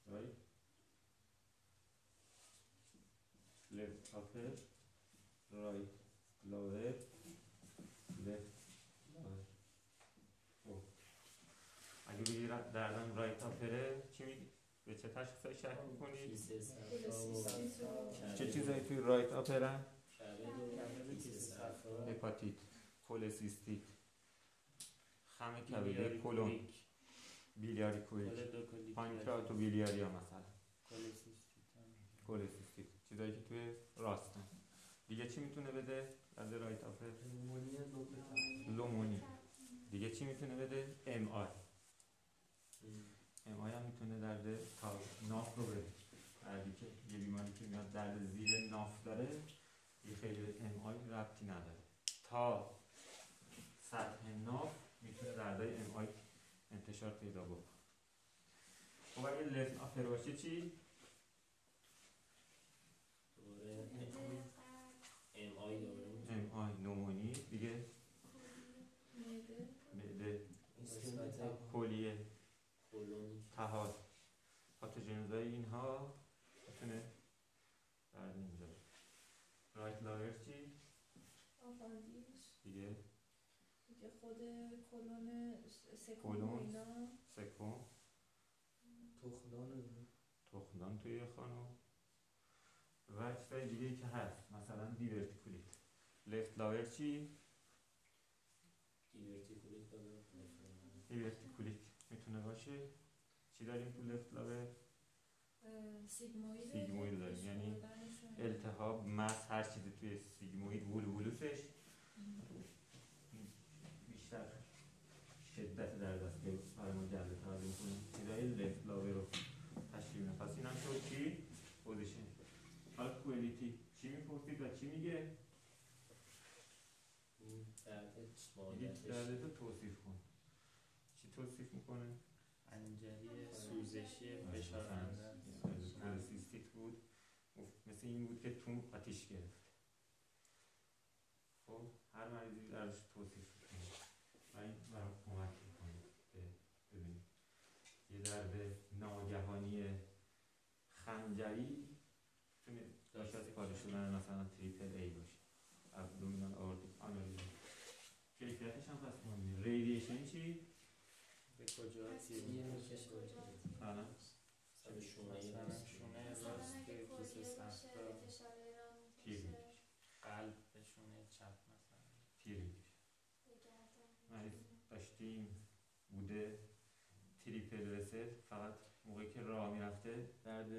رایت لفت هاسل، رایت لور، لفت. اگه بگی دردم رایت هاپره چی میگی؟ به چه تشخیصایی شک میکنید؟ چه چیزایی توی رایت هاپره؟ هپاتیت، کولسیستیت، خم کبد، کولون، بیلیاری کولیک، پانکراتو بیلیاریا مثلا. کولسیستیت چیزایی که توی راستن. دیگه چی میتونه بده از رایت هاپر؟ لومونی. دیگه چی میتونه بده؟ ام آر. ام آی هم میتونه درد ناف رو بده. دردی که یه بیماری که میاد درد زیر ناف داره یه خیلی به ام آی ربطی نداره. تا سطح ناف میتونه دردهای ام آی انتشار پیدا بکنه. خب اگه لفت آفر باشه چی؟ ام آی دوره ام آی نومونی دیگه معده کلیه تهاد پاتوژن‌های اینها میتونه درد می‌ذاره. رایت لاور چی؟ آپاندیس دیگه دیگه خود کلون سکوم اینا سکوم تخمدان تخمدان توی خانم و چیزای دیگه که هست مثلا دیورتیکولیت. لفت لاور چی؟ دیورتیکولیت دیورتیکولیت میتونه باشه. چی داریم تو لفت لاور؟ سیگموید سیگموید داریم، یعنی التهاب، مس، هر چیزی توی سیگموید وولوولوسش بیشتر شدت درد است که برای ما جلب توجه می‌کنه. چیزای لفت لاور رو تشریح می‌کنه. پس این هم شد چی؟ پوزیشن. حالا کوئلیتی چی می‌پرسید و چی میگه؟ دردت رو توصیف کن. چی توصیف می‌کنه؟ انجری سوزشی فشارنده مثل این بود که تو آتیش گرفت. خب هر مریضی درش توصیف کنید و این برای کمک میکنید که ببینید یه ضربه ناگهانی خنجری میتونه داشته از کار شدن مثلا تریپل ای باشه، ابدومینال آورتیک آنوریزم. کیفیتش هم پس مهمه. ریدیشن چی؟ به کجا تیریه میکشه؟ سلام به شونه شونه راست که کسی سخت تیر میکشه، قلب به شونه چپ مثلا تیر میکشه. مریض داشتیم بوده تریپل رسل، فقط موقعی که راه میرفته درد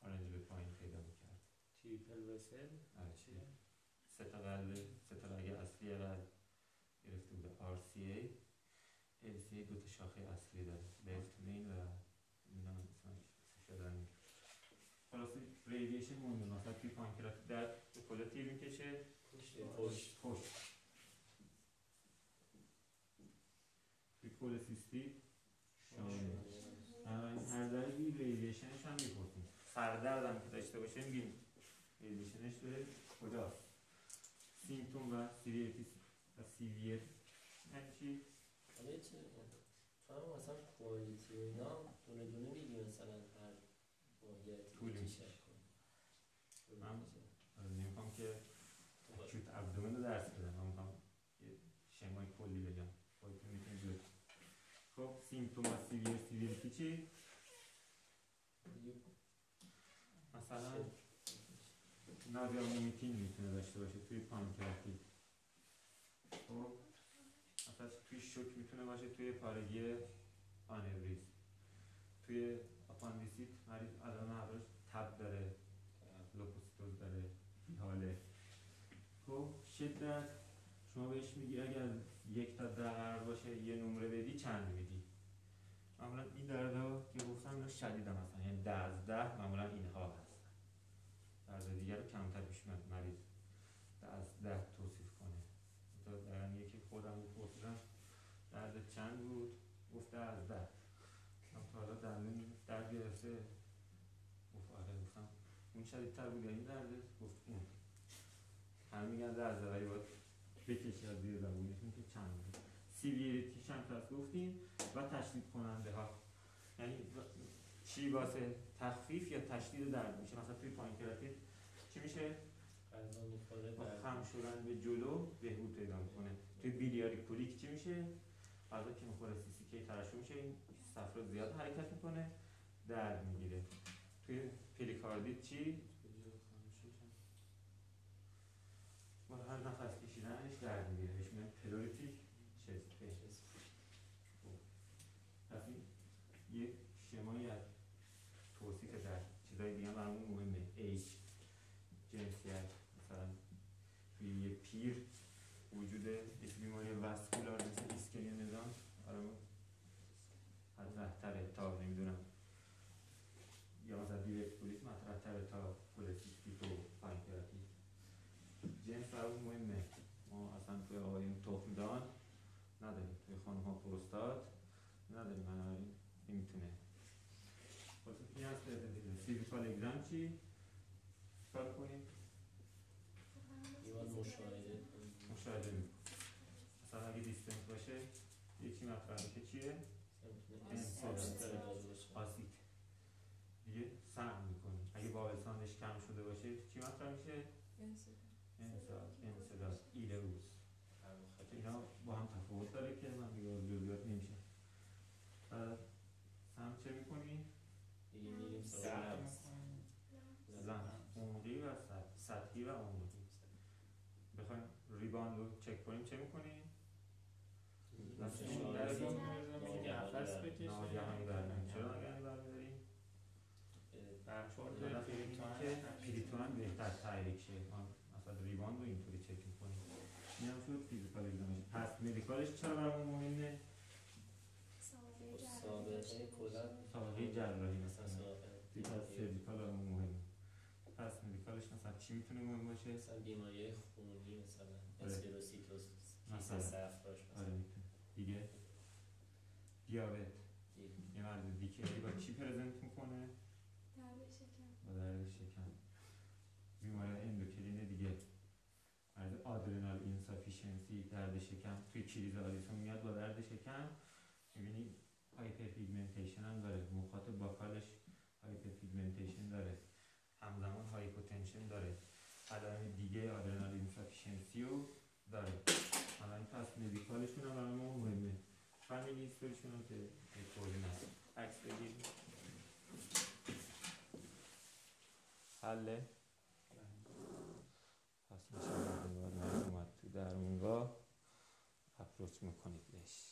آرنج به پایین پیدا میکرد. تریپل رسل چیه؟ سه تا قلب، سه تا رگ اصلی قلب گرفته بوده. آر سی ای ال سی ای دو تا شاخه اصلی داره، لفت مین و این هم شدن. خلاصه ریدیشن مونده مثلا توی پانکرات در کجا تیر میکشه؟ پشت. پشت توی کل سیستی شامله. هر دردی ریدیشنش هم میپرسیم، سردرد هم که داشته باشه میگیم ریدیشنش به کجاست. سیمتوم و سیویریتی و سیویر یعنی چی؟ حالا چه تو هم مثلا کوالیتی و اینا دونه دونه میگی مثلا هر باید طولی میشه کنی؟ من نمیخوام که چوت ابدومن رو درس بدم، من میخوام یه شمای کلی بگم خودتون میتونی جوید. خب سیمتوم و سیویر سیویریتی چی؟ مثلا نازی آمومیتین میتونه داشته باشه توی پانکراتی. خب مثلا توی شوک میتونه باشه، توی پارگی آنوریز، توی آپاندیسیت مریض علامه عبرش تب داره، لوپوسیتوز داره، حاله. خب شدت شما بهش میگی اگر یک تا در قرار باشه یه نمره بدی چند میدی؟ معمولا این دردها که گفتم اینا شدید هم هستن، یعنی ده از ده معمولا اینها هستن. درد دیگر رو کمتر پیش مریض ده از ده توصیف کنه. درم یکی خودم رو پرسیدم درد چند بود؟ گفت از درد من تا حالا درمین درد گرفته؟ گفت آره. گفتم اون شدیدتر بود یا این درده؟ گفت اون. همه میگن درده ولی باید بکشی از دیر زبونشون که چند بود. سیویریتیش هم پس گفتیم و تشدید کننده ها، یعنی چی واسه تخفیف یا تشدید درد میشه. مثلا توی پانکراتیت چی میشه؟ خم شدن به جلو بهبود پیدا میکنه. توی بیلیاری کولیک چی میشه؟ غذا که میخوره سی سی کی ترشح میشه، این صفرا زیاد حرکت میکنه، درد میگیره. توی پلیکاردیت چی؟ با هر نفس کشیدنش درد میگیره، بهش میگن پلوریتیک چست پین. یه شمایی از توصیف درد. چیزای دیگه برامون مهمه، ایج، جنسیت، مثلا توی یه پیر وجود یک بیماری وسکولار مثل اسکنی نظام آره از مطرح‌تره تا نمیدونم یا مثلا دیوپولیت مطرح‌تره تا کولسیستیت و پانکراتیت. جنس برای مهمه، ما اصلا توی آقایون تخمدان نداریم، توی خانم‌ها پروستات نداریم، بنابراین نمیتونه. خلاصه این هست سیویکال اگزم چی؟ کار کنیم؟ ایوان مشاهده مشاهده میکنم. مثلا اگه دیستنس باشه یکی مطرح میشه چیه؟ آسید دیگه سهم میکنیم. اگه باعثانش کم شده باشه چی مطرح میشه؟ انسداد ایله روز. اینا با هم تفاوت داره که من دیگه جزئیات نمیشه. سهم چه میکنیم؟ سهم زن عمقی و سطحی و عمقی. بخوایم ریباند رو چک کنیم چه میکنیم؟ نسیم در این نفس بکشیم ناگهانی برمیم. چرا ناگهانی برمیداریم؟ برچورد داریم که پریتون بهتر تحریک شه، مثلا ریباند رو اینطوری چک میکنیم. این هم شد فیزیکال اگزامش. پس مدیکالش چرا برمون مهمه؟ سابقه کلا سابقه جراحی مثلا دیگه از فیزیکال برمون مهمه. پس مدیکالش مثلا چی میتونه مهم باشه؟ مثلا بیماری خونی مثلا اسکلوسیتوس مثلا صفراش مثلا دیگه دیابت یه مرد دیگه با چی پرزنت میکنه؟ درد شکم. با درد شکم. بیماران اندوکرین دیگه از آدرنال اینسافیشنسی، درد شکم توی کلیز آلیسون میاد با درد شکم، میبینی هایپر پیگمنتیشن هم داره، مخاط باکالش هایپر پیگمنتیشن داره، همزمان هایپوتنشن داره، علائم دیگه آدرنال اینسافیشنسی رو داره. حالا این پس مدیکالشون هم برای ما مهمه، فامیلی هیستوریشون هم که ایکوردین هست. عکس بگیریم. حله پس میشه باید اومد تو درمونگاه اپروچ میکنید بهش.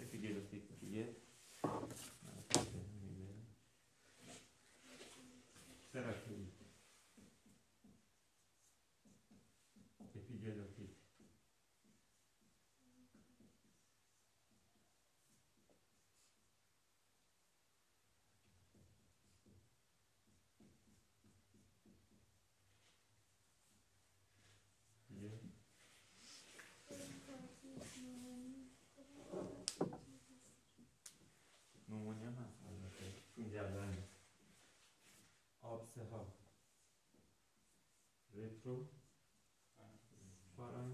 اپیگلوتیک دیگه. تراکیوم اپیگلوتیک retro parang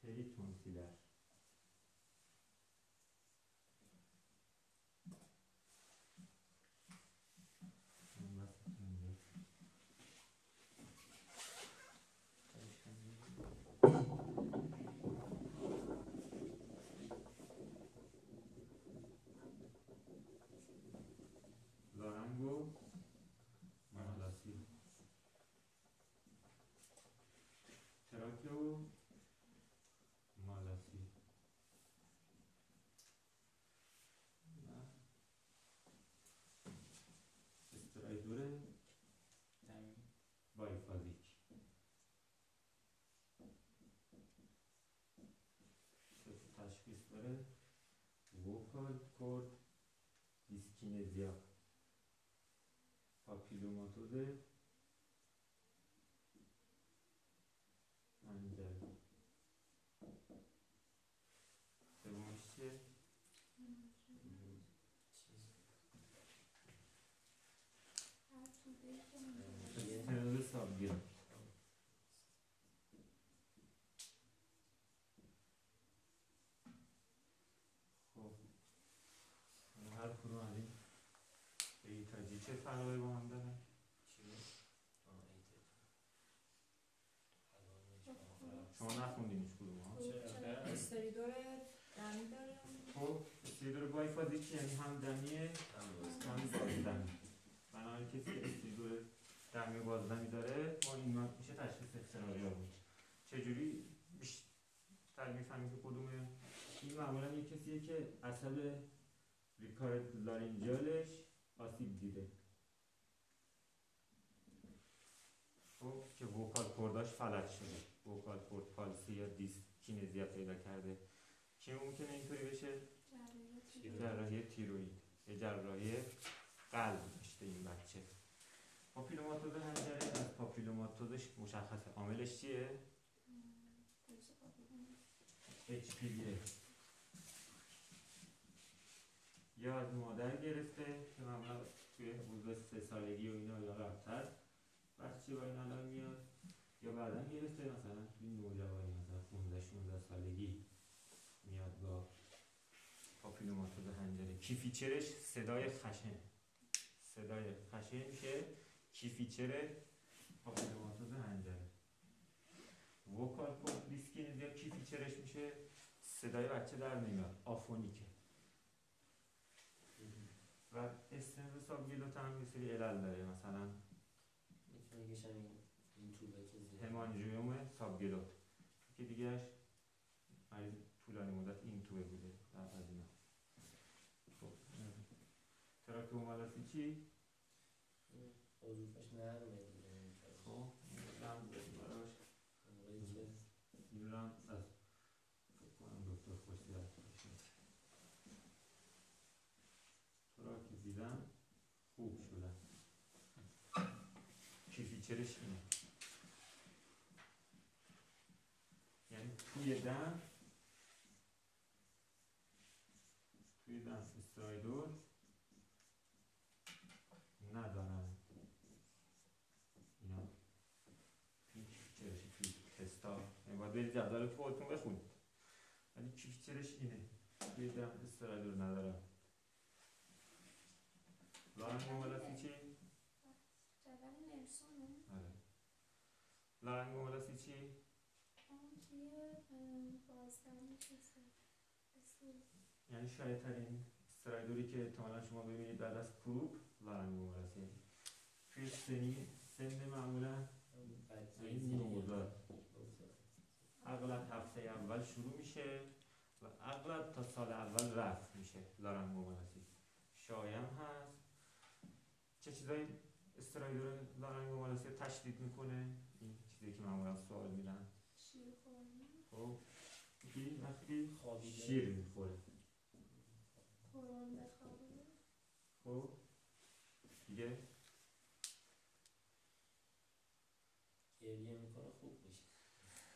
peritonsiler مالاسی. استرایدور بایفازیک. تشخیص داره ووکال کورد دیسکینزیا، پاپیلوماتوزه، چه فرقی با هم داره؟ شما نخوندینش کدوم ها؟ استریدور دمی داره؟ خب استریدور بایفازیک یعنی هم دمیه هم بازدمی، بنابراین کسی که استریدور دمی و بازدمی داره ما این میشه تشخیص اضطراری بود. چجوری بیشتر میفهمیم که کدومه؟ این معمولا یک کسیه که عصب ریکارد لارینجالش آسیب دیده، خب که وکال کورداش فلج شده، وکال کورد پالسی یا دیسک کینه زیاد پیدا کرده. کینه ممکنه اینطوری بشه جراحی تیروئید، جراحی قلب داشته این بچه. پاپیلوماتوز حنجره، از پاپیلوماتوزش مشخصه. عاملش چیه؟ اچ پی وی یا از مادر گرفته که معمولا توی حدود سه سالگی و اینا یا قبل‌تر بچه با این علائم میاد، یا بعدا گرفته مثلا توی نوجوانی مثلا پانزده شانزده سالگی میاد با پاپیلوماتوز حنجره. کی فیچرش صدای خشن، صدای خشن میشه کی فیچر پاپیلوماتوز حنجره. وکال پولیسکین یا کی فیچرش میشه صدای بچه در نمیاد، آفونیکه. و استنس سابگیلوت هم یه سری علل داره، مثلا میتونه بگشم این توبه که زیاده همانجیوم سابگیلوت که دیگرش مریض طولانی مدت این توبه بوده در از اینا. تراکیومالاسی چی؟ عضوفش نرمه دیگه. خب این هم بودیم براش این رو هم از دکتر خوشی هست باشید تراکی دیدم خوب شدن که فیچرش اینه، یعنی توی دم توی دم استرایدور ندارن اینا. این کیفیچرش توی تستا باید برید جدال خودتون بخونید، ولی کیفیچرش اینه توی دم استرایدور ندارن. لارنگومالاسی چی؟ جدل نرسونه؟ آره. لارنگومالاسی چی؟ اون توی بازدم کسی یعنی شایع ترین استرایدوری که احتمالا شما ببینید بعد از کوب لارنگومالاسی. توی سنی سن معمولا این نوزاد اغلب هفته اول شروع میشه و اغلب تا سال اول رفع میشه لارنگومالاسی. شایع هست. چه چیزایی استرایدور لارنگومالاسی تشدید میکنه؟ این چیزی که معمولا سوال میرن شیر خوردن. خب وقتی شیر میخوره قرآن بخوابه. خب دیگه گریه میکنه خوب میشه.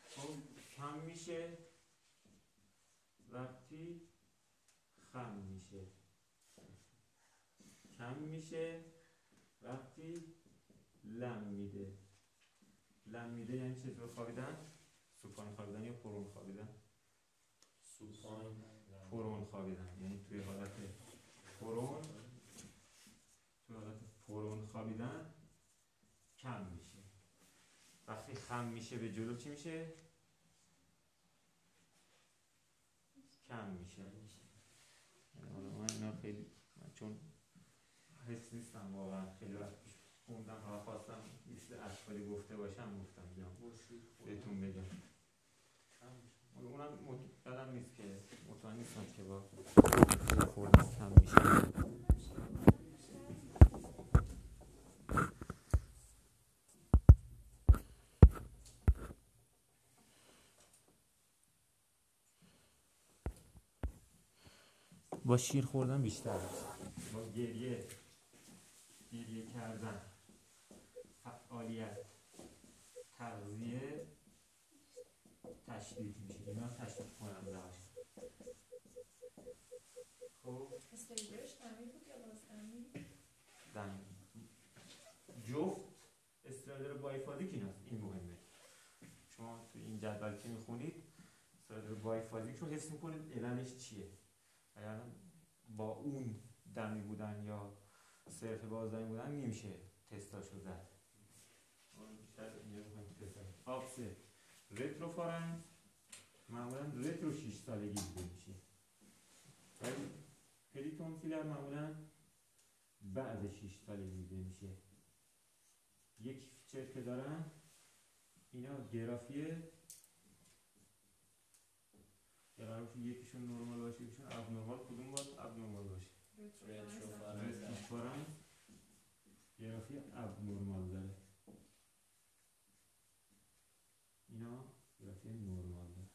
خب کم میشه وقتی خم میشه، کم میشه وقتی لم میده. لم میده یعنی چیز رو خوابیدن؟ سوپاین خوابیدن یا پرون خوابیدن؟ سوپاین پرون خوابیدن، یعنی توی حالت پرون توی حالت پرون خوابیدن کم میشه. وقتی خم میشه به جلو چی میشه؟ کم میشه. حالا من اینا خیلی من چون حس نیستم واقعا خیلی وقت خوندم و خواستم مثل اشکالی گفته باشم گفتم بیام بهتون بگم. اونم مطمئن نیست که مطمئن نیستم که با خوردن کم میشه. با شیر خوردن بیشتر میشه، با گریه گریه کردن، فعالیت، تغذیه تشدید میشه. اینا تشدید کننده هاش. خب استرایدورش دمی بود یا بازدمی؟ دمی جفت استرایدور بایفازیک. این هست این مهمه، شما تو این جدول که میخونید استرایدور بایفازیک رو حفظ میکنید علمش چیه. اگر با اون دمی بودن یا صرف بازدمی بودن نمیشه تستاشو زد. آبسه رتروفارنس معمولا رترو شش سالگی دیده میشه، ولی پریتونسیلر معمولا بعد شش سالگی دیده میشه. یک فیچر که دارن اینا گرافیه، قرار بود یکیشون نورمال باشه یکیشون اب نورمال، کدوم باید اب نورمال باشه؟ رتروفارنس گرافی اب نورمال داره، اینا گرافی نورمال داره.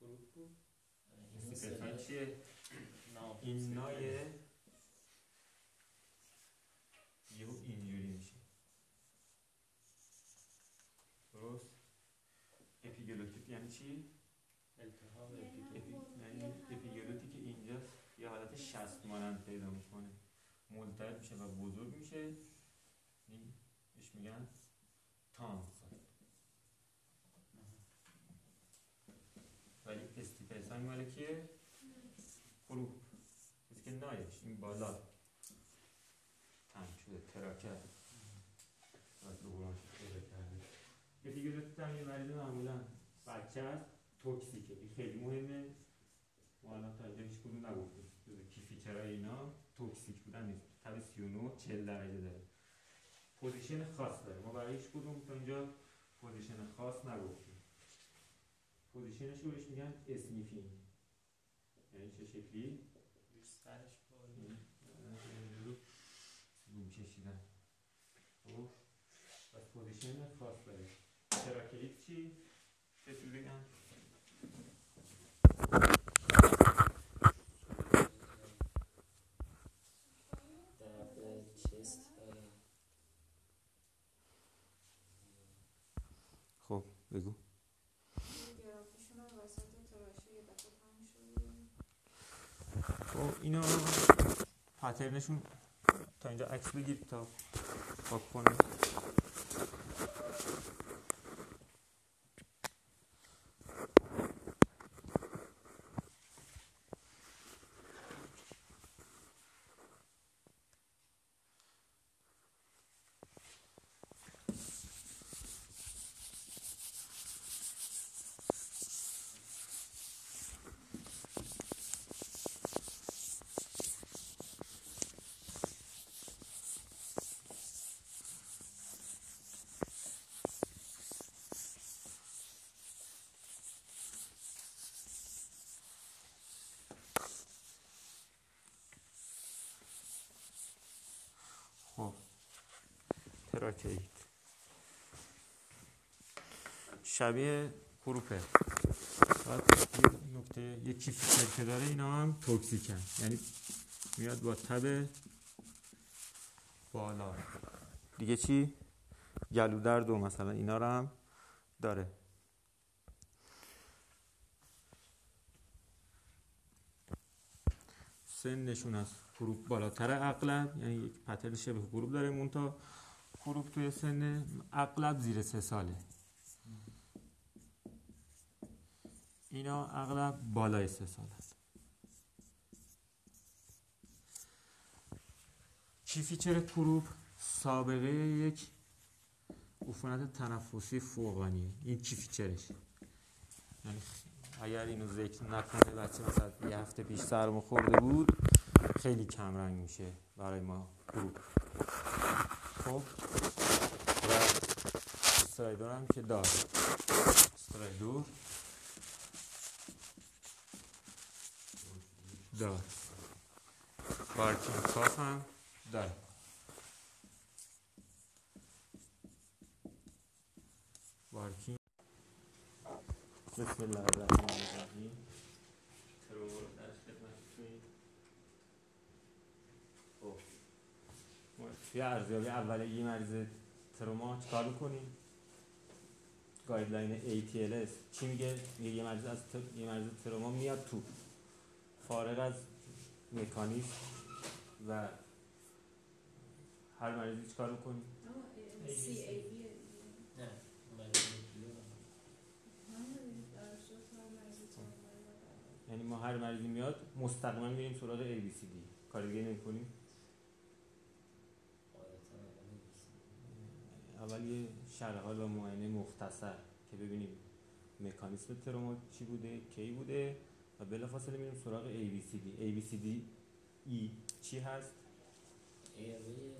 فروت بود. این صفت چیه؟ این نایه یهو اینجوری میشه. درست؟ اپیگلوتیک یعنی چی؟ التهاب اپیگلوتیک که اینجاست یه حالت شست مانند پیدا میکنه، ملتهب میشه و بزرگ میشه، بهش میگن تانس. ولی استیپلس هم ماله که کروب کسی که نایش این بالا تنگ شده تراکر از دو برانش پیدا کرده. به دیگه رو تنگ یه مریض معمولا بچه هست توکسیکه، این خیلی مهمه. ما الان تا اینجا هیچ کدوم نگفتیم که فیچرهای اینا توکسیک بودن نیست. تب سی و نه چهل درجه داره، پوزیشن خاص داره. ما برای هیچ کدوم تا اینجا پوزیشن خاص نگفتیم. پوزیشنش رو بهش میگن اسنیفینگ، یعنی چه شکلی؟ روی سرش بالا رو کشیدن. خب پس پوزیشن خاص داره. تراکلیک چی؟ چطور بگم؟ درد چست داره. خب بگو اینا پترنشون تا اینجا عکس بگیر تا پاک کنه. تراکیت شبیه کروپه. بعد یه نکته یه کیفیت که داره، اینا هم توکسیکن، یعنی میاد با تب بالا. دیگه چی؟ گلو درد و مثلا اینا رو هم داره. سنشون از کروپ بالاتر اغلب، یعنی یک پترن شبیه کروپ داره، مونتا کروب توی سن اغلب زیر سه ساله، اینا اغلب بالای سه سال هست. چی فیچر کروب؟ سابقه یک عفونت تنفسی فوقانیه. این چی فیچرش؟ یعنی اگر اینو ذکر نکنه بچه مثلا یه هفته پیش سرمو خورده بود، خیلی کم رنگ میشه برای ما کروب. خب و استرایدور هم که داره. استرایدور داره، بارکینگ کاف هم داره. بارکینگ بسم الله الرحمن الرحیم. ترور در خدمتتونیم. خب توی ارزیابی اولیه مریض تروما چیکار می‌کنیم؟ گایدلاین ای تی ال اس چی میگه؟ میگه یه مریض از تر... یه مریض تروما میاد تو، فارغ از مکانیزم و هر مریضی چیکار می‌کنیم؟ نه یعنی ما هر مریضی میاد مستقیما میریم سراغ ای بی سی دی، کار دیگه نمی‌کنیم. اول یه شرح حال و معاینه مختصر که ببینیم مکانیسم تروما چی بوده، کی بوده و بلافاصله میریم سراغ ای بی سی دی. ای بی سی دی ای چی هست؟ ایروی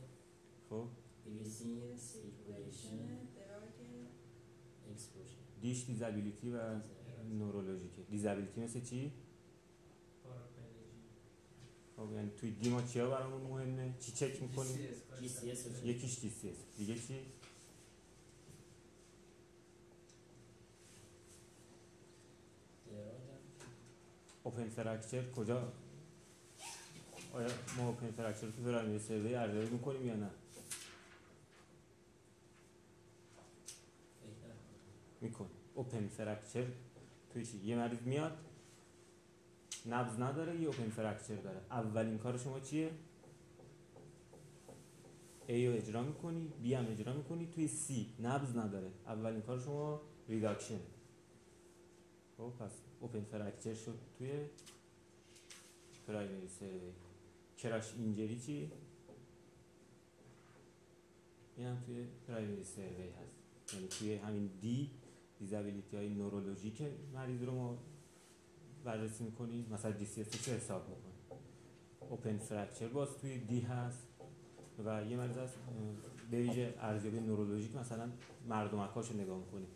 خب ایویسینگ سیکویشن اکسپوژن دیش دیزابیلیتی و نورولوژیکه. دیزابیلیتی مثل چی؟ خب یعنی توی دیما چیا برامون مهمه؟ چی چک میکنیم؟ یکیش تی سی اس. دیگه چی؟ اوپن فراکچر کجا، آیا ما اوپن فراکچر رو تو پرایمری سروی ارزیابی میکنیم یا نه؟ میکنیم. اوپن فراکچر توی چی؟ یه مریض میاد نبض نداره، یه اوپن فراکچر داره. اولین کار شما چیه؟ A رو اجرا میکنی، B هم اجرا میکنی، توی C نبض نداره. اولین کار شما ریداکشن. خب پس اوپن فراکچر شد توی پرایمری سروی. کراش اینجری چی؟ این هم توی پرایمری سروی هست، یعنی توی همین دی دیزابیلیتی های نورولوژیک مریض رو ما بررسی میکنیم، مثلا دی سی اس رو حساب میکنیم. اوپن فراکچر باز توی دی هست و یه مریض هست به ویژه ارزیابی نورولوژیک مثلا مردمکاش رو نگاه میکنیم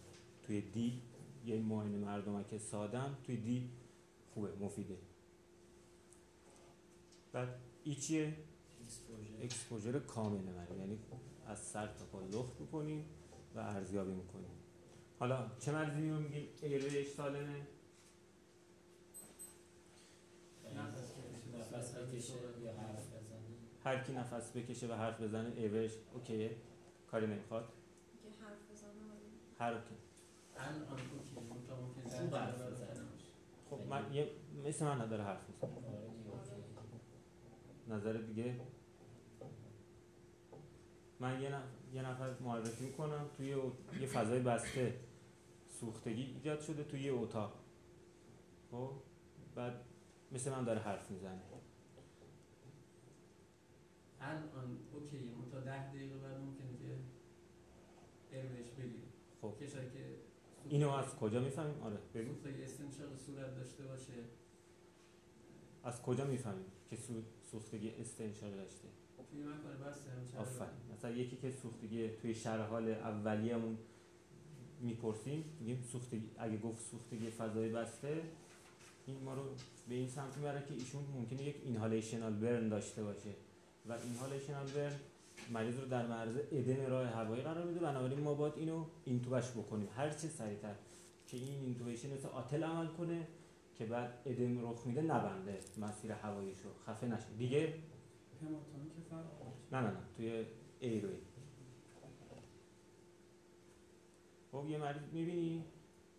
توی دی، یه معاینه مردمک ساده هم توی دی خوبه، مفیده. بعد این چیه؟ اکسپوژر کامل مریض، یعنی از سر تا پا لخت میکنیم و ارزیابی میکنیم. حالا چه مریضی رو میگیم ایرویش سالمه؟ نفس بکشه یا حرف بزنه. هر کی نفس بکشه و حرف بزنه ایرویش اوکیه، کاری نمیخواد. میگه حرف بزنه حالا. هر کی. الان آنکو که ممکن بود حرف بزنه. خب من یه مثل من نداره حرف بزنه. نظر دیگه من یه نفر یه نفر معرفی میکنم توی او... یه فضای بسته سوختگی ایجاد شده توی یه اتاق. خب بعد مثل من داره حرف میزنه. الان اوکیه، تا ده دقیقه بعد ممکنه که ایرویش بگیره. خب کسایی که اینو از کجا میفهمیم؟ آره بگو. سوختگی استنشاق صورت داشته باشه. از کجا میفهمیم که سوختگی استنشاق داشته؟ توی مکان بسته هم چرا؟ آفرین. مثلا یکی که سوختگی توی شرح حال اولیه‌مون میپرسیم، میگیم سوختگی، اگه گفت سوختگی فضای بسته، این ما رو به این سمت میبره که ایشون ممکنه یک اینهالیشنال برن داشته باشه و اینهالیشنال برن مریض رو در معرض ادم راه هوایی قرار میده، بنابراین ما باید اینو اینتوبش بکنیم هر چه سریعتر که این اینتوبیشن مثل آتل عمل کنه که بعد ادم رخ میده نبنده مسیر هواییش رو، خفه نشه دیگه. همونطوری که فرق نه نه نه توی ایروی. خب یه مریض میبینی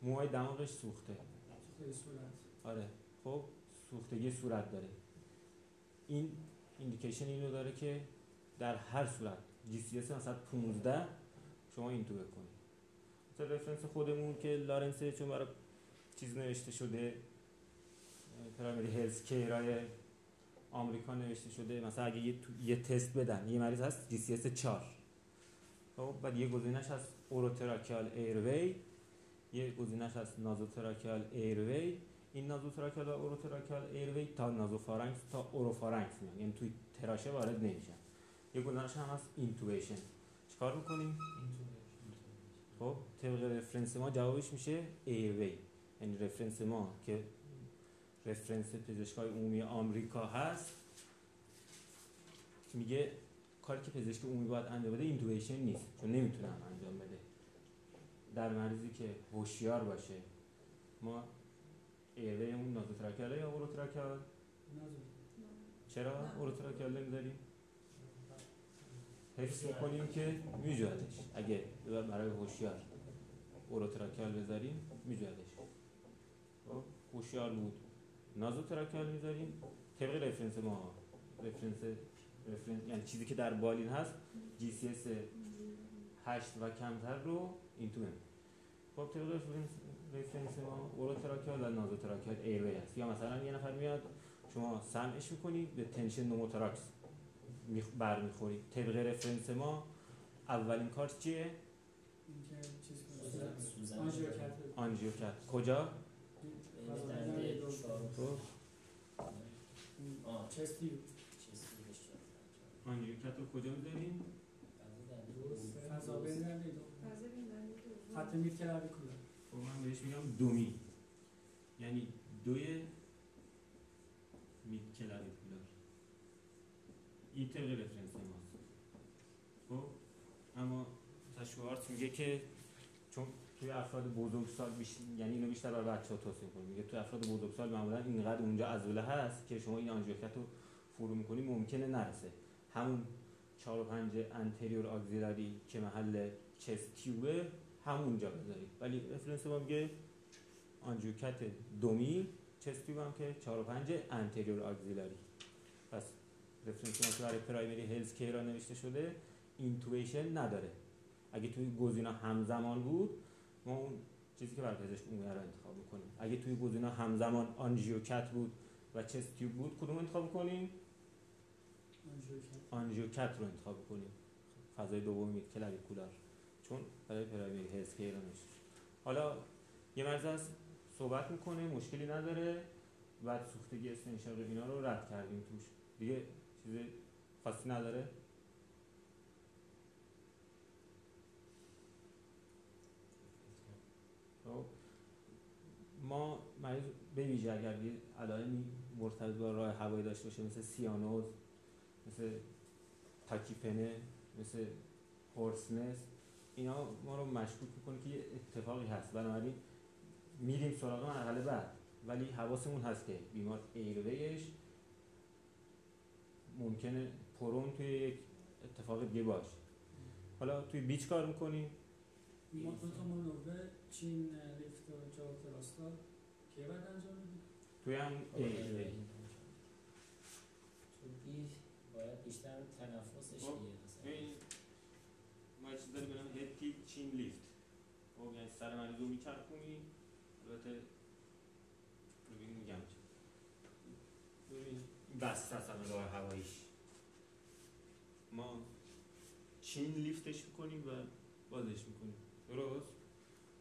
موهای دماغش سوخته، سوختگی صورت. آره خب سوختگی صورت داره، این ایندیکیشن اینو داره که در هر صورت جی سی اس مثلا پانزده شما اینتو بکنید. مثلا رفرنس خودمون که لارنسه، چون برای چیز نوشته شده پرایمری هلث کیرای آمریکا نوشته شده، مثلا اگه یه, یه تست بدن یه مریض هست جی سی اس چهار، خب بعد یه گزینش هست اوروتراکیال ایروی، یه گزینش هست نازوتراکیال ایروی. این نازوتراکیال و اوروتراکیال ایروی تا نازوفارنکس تا اوروفارنکس میان، یعنی توی تراشه وارد نمیشن. یه گزینش هم هست اینتوبیشن. چیکار میکنیم؟ خب طبق رفرنس ما جوابش میشه ایروی، یعنی رفرنس ما که رفرنس پزشکای عمومی آمریکا هست میگه کاری که پزشک عمومی باید انجام بده اینتوبیشن نیست، چون نمیتونه انجام بده. در مریضی که هوشیار باشه ما ایروی اون نازوتراکیال یا اوروتراکیال؟ نازو. چرا اوروتراکیال نمیذاریم؟ حفظ میکنیم که میجوردش. اگه برای هوشیار اوروتراکیال بذاریم میجوردش. هوشیار بود نازوتراکیال میذاریم طبق رفرنس ما، رفرنس رفرنس یعنی چیزی که در بالین هست جی سی اس هشت و کمتر رو اینتو می‌کنیم. خب طبق رفرنس رفرنس ما اوروتراکیال و نازوتراکیال ایروی هست. یا مثلا یه نفر میاد شما سمعش می‌کنید به تنشن نوموتراکس برمیخورید، طبق رفرنس ما اولین کار چیه؟ اینکه چیز کنید آنژیوکت. آنژیوکت کجا؟ آنژیوکت رو کجا می‌ذاریم؟ فضا بندنده دو. خط میر که روی کنم خب من بهش میگم دومی، یعنی دوی میر که روی کنم. این طبق رفرنس ماست. خب اما شوارتز میگه که چون توی افراد بزرگسال بیش... یعنی اینو بیشتر برای بچه‌ها توصیه می‌کنم، میگه توی افراد بزرگسال معمولا اینقدر اونجا عضله هست که شما این آنژیوکت رو فرو می‌کنی ممکنه نرسه. همون چهار و پنج انتریور آگزیلاری که محل چست تیوبه همونجا بذارید. ولی رفرنس ما میگه آنژیوکت دومی چست تیوب هم که چهار و پنج انتریور آگزیلاری. پس رفرنس ما برای پرایمری هلث کیر نوشته شده، اینتویشن نداره. اگه توی گزینا همزمان بود ما اون چیزی که برای پزشک عمومی رو انتخاب می‌کنیم. اگه توی گزینا همزمان آنژیوکت بود و چست تیوب بود کدوم انتخاب کنیم؟ آنژیوکت رو انتخاب کنیم. فضای دومی کلاویکولار چون برای پرایمری هلث کیر نوشته. حالا یه مرز از صحبت می‌کنه، مشکلی نداره، بعد سوختگی استنشاق اینا رو رد کردیم توش. دیگه چیز خاصی نداره. ما مریض به ویژه اگر علائمی مرتبط با راه هوایی داشته باشه مثل سیانوز، مثل تاکیپنه، مثل هورسنس، اینا ما رو مشکوک میکنه که یه اتفاقی هست، بنابراین میریم سراغ مرحله بعد، ولی حواسمون هست که بیمار ایرویش ممکنه پرون توی یک اتفاق دیگه باشه. حالا توی بیچ کار میکنیم ما دوتا چین لیفت و جا تراستا که بعد انجام میدیم؟ توی هم ایروی تو بیش باید بیشتر تنفسش دیگه ما یه چیز داری بنام هدتی چین لیفت خب یعنی سر مریض رو میچرخونی البته رو بگیم میگم بسته از همه راه هواییش ما چین لیفتش میکنیم و بازش میکنیم درست؟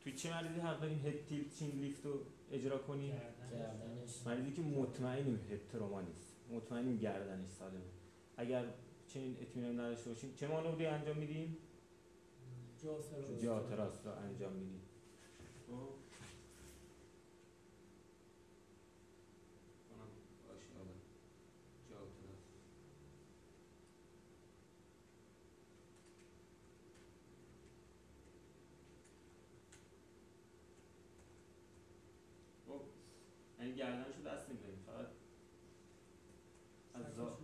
توی چه مریضی حق داریم هد تیلت چین لیفت رو اجرا کنیم؟ گردنش. مریضی که مطمئنیم هد تروما نیست، مطمئنیم گردنش سالمه. اگر چنین اطمینان نداشته باشیم چه مانوری انجام میدیم؟ جا تراست را انجام میدیم. یعنی گردنش رو دست نمی‌داریم، فقط از, زا...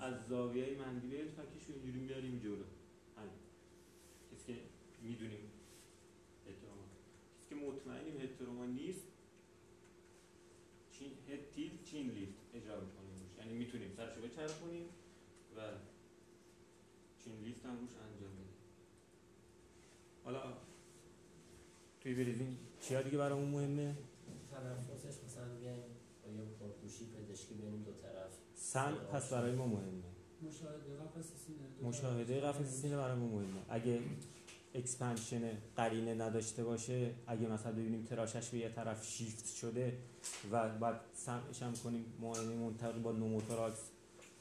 از زاویه منگیره تکش رو اینجوری میاریم جلو. همین کسی که میدونیم هتروما، کسی که مطمئنیم هتروما نیست چین... هد تیل چین لیفت اجرا می‌کنیم، یعنی میتونیم سرش رو بچرخونیم و چین لیفت هم روش انجام بدیم. حالا توی بریزین چیا دیگه برامون مهمه؟ تنفسش مثلا بیاییم با یه پرگوشی پزشکی بیاییم دو طرف سن پس برای ما مهمه، مشاهده قفل سینه مشاهده قفل سینه برای ما مهمه. اگه اکسپنشن قرینه نداشته باشه، اگه مثلا ببینیم تراشش به یه طرف شیفت شده و بعد سمعش هم کنیم معاینه منطقی با نوموتوراکس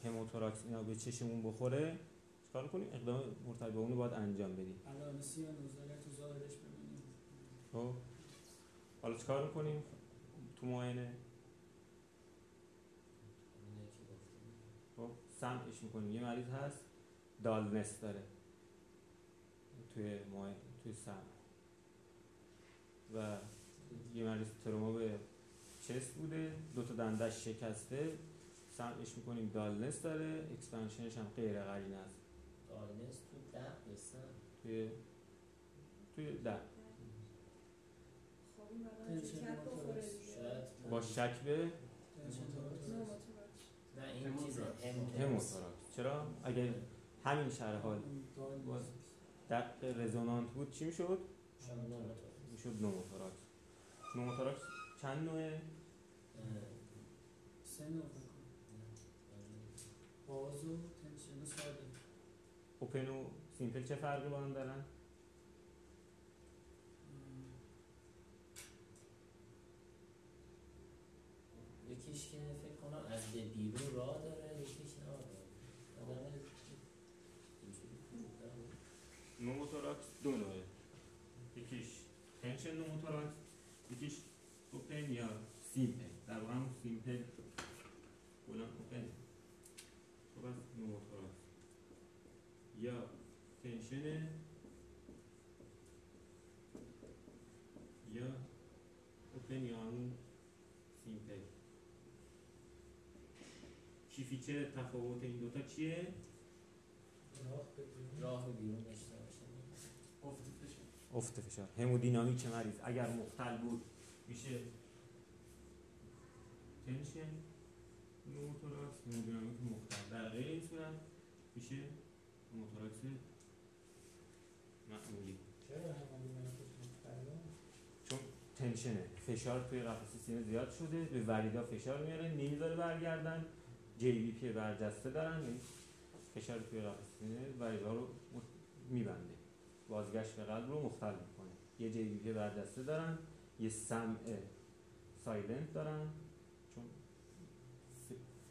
هموتوراکس اینا به چشمون بخوره چکار کنیم؟ اقدام مرتبط با اونو باید انجام بدیم. علائم سیانوز اگر تو ظاهرش ببینیم خب حالا چه کار میکنیم تو معاینه؟ خب سمعش میکنیم. یه مریض هست دالنس داره توی معاینه توی سمع و یه مریض تروما به چست بوده، دو تا دندش شکسته، سمعش میکنیم دالنس داره، اکسپنشنش هم غیر قرینه است. دالنس تو دق یا سمع؟ توی توی دق با شک به نه این چیزه هموتوراکس. چرا؟ اگر همین شرح حال دق رزونانت بود چی میشد؟ میشد نوموتوراکس. نوموتوراکس چند نوعه؟ سه نوع باز و تنشن و ساده. اوپن و سیمپل چه فرقی با هم دارن؟ یکیش که فکر کنم از بیرون راه داره، یکیش نداره. نوموتوراکس دو نوعه، یکیش تنشن نوموتوراکس، یکیش اوپن یا سیمپل. در واقع هم سیمپل بولن اوپن خب از نوموتوراکس یا تنشن opinion simple. چی فیچر تفاوت این دوتا چیه؟ راه بیرون داشته باشه. افت فشار. افت فشار. همودینامیک مریض اگر مختل بود میشه تنشن موتوراکس، همودینامیک مختل. در غیر این صورت میشه موتوراکس معمولی. چرا همودینامیک مختل؟ چون تنشنه، فشار توی قفسه سینه زیاد شده، به وریدا فشار میاره، نمیذاره برگردن. جی بی پی برجسته دارن، فشار توی قفسه وریدا رو میبنده، بازگشت به قلب رو مختل میکنه. یه جی بی پی برجسته دارن، یه سمع سایلنت دارن چون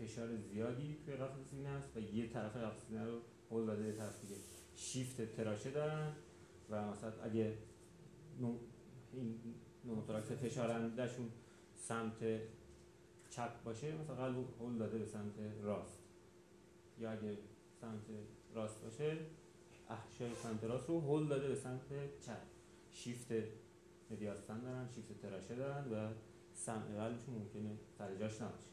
فشار زیادی توی قفسه سینه هست و یه طرف قفسه سینه رو هول داده طرف دیگه. شیفت تراشه دارن و مثلا اگه این نوموتوراکس فشارندهشون سمت چپ باشه مثلا قلب هول داده به سمت راست، یا اگه سمت راست باشه احشای سمت راست رو هول داده به سمت چپ. شیفت مدیاستن دارن، شیفت تراشه دارن و سمت قلبشون ممکنه فرجاش نباشه.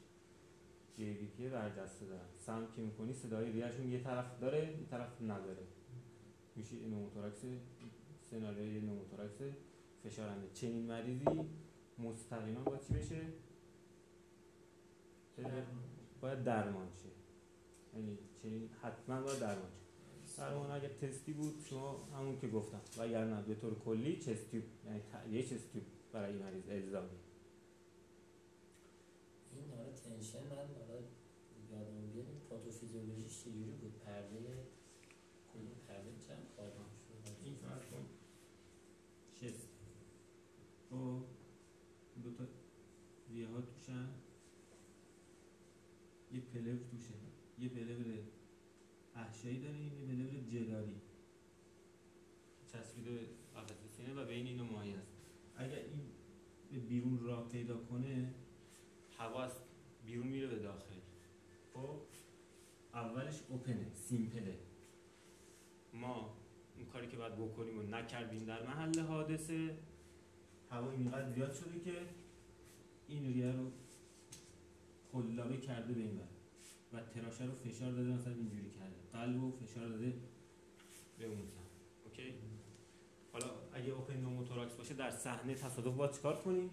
جی بی پی برجسته دارن، سمت که میکنی صدای ریهشون یه طرف داره یه طرف نداره، میشه نوموتوراکس سناریوی نوموتوراکس فشارنده. چنین مریضی مستقیما باید چی بشه؟ باید درمان شه، یعنی چنین حتما باید درمان شه. درمان اگر تستی بود شما همون که گفتم، و اگر نه به طور کلی چست تیوب، یعنی تعلیه چست تیوب برای این مریض الزامی. این حالا تنشن من حالا یادم بیاد پاتوفیزیولوژیش چجوری بود؟ پرده کلی پرده چند کارم شد این فرق کن چست او دوتا ریه ها توشن، یه پلو توشه، یه پلو احشایی داریم، یه پلو جداری چسبیده به قفسه سینه و بین اینو مایع است. اگر این به بیرون راه پیدا کنه هوا از بیرون میره به داخل. خب اولش اوپنه، سیمپله، ما اون کاری که باید بکنیم و نکردیم در محل حادثه. هوا اینقدر زیاد شده که این ریه رو قلابه کرده به این بر و تراشه رو فشار داده، مثلا اینجوری کرده، قلب رو فشار داده به اون طرف. اوکی؟ حالا اگه اوپن نوموتوراکس باشه در صحنه تصادف باید چیکار کنیم؟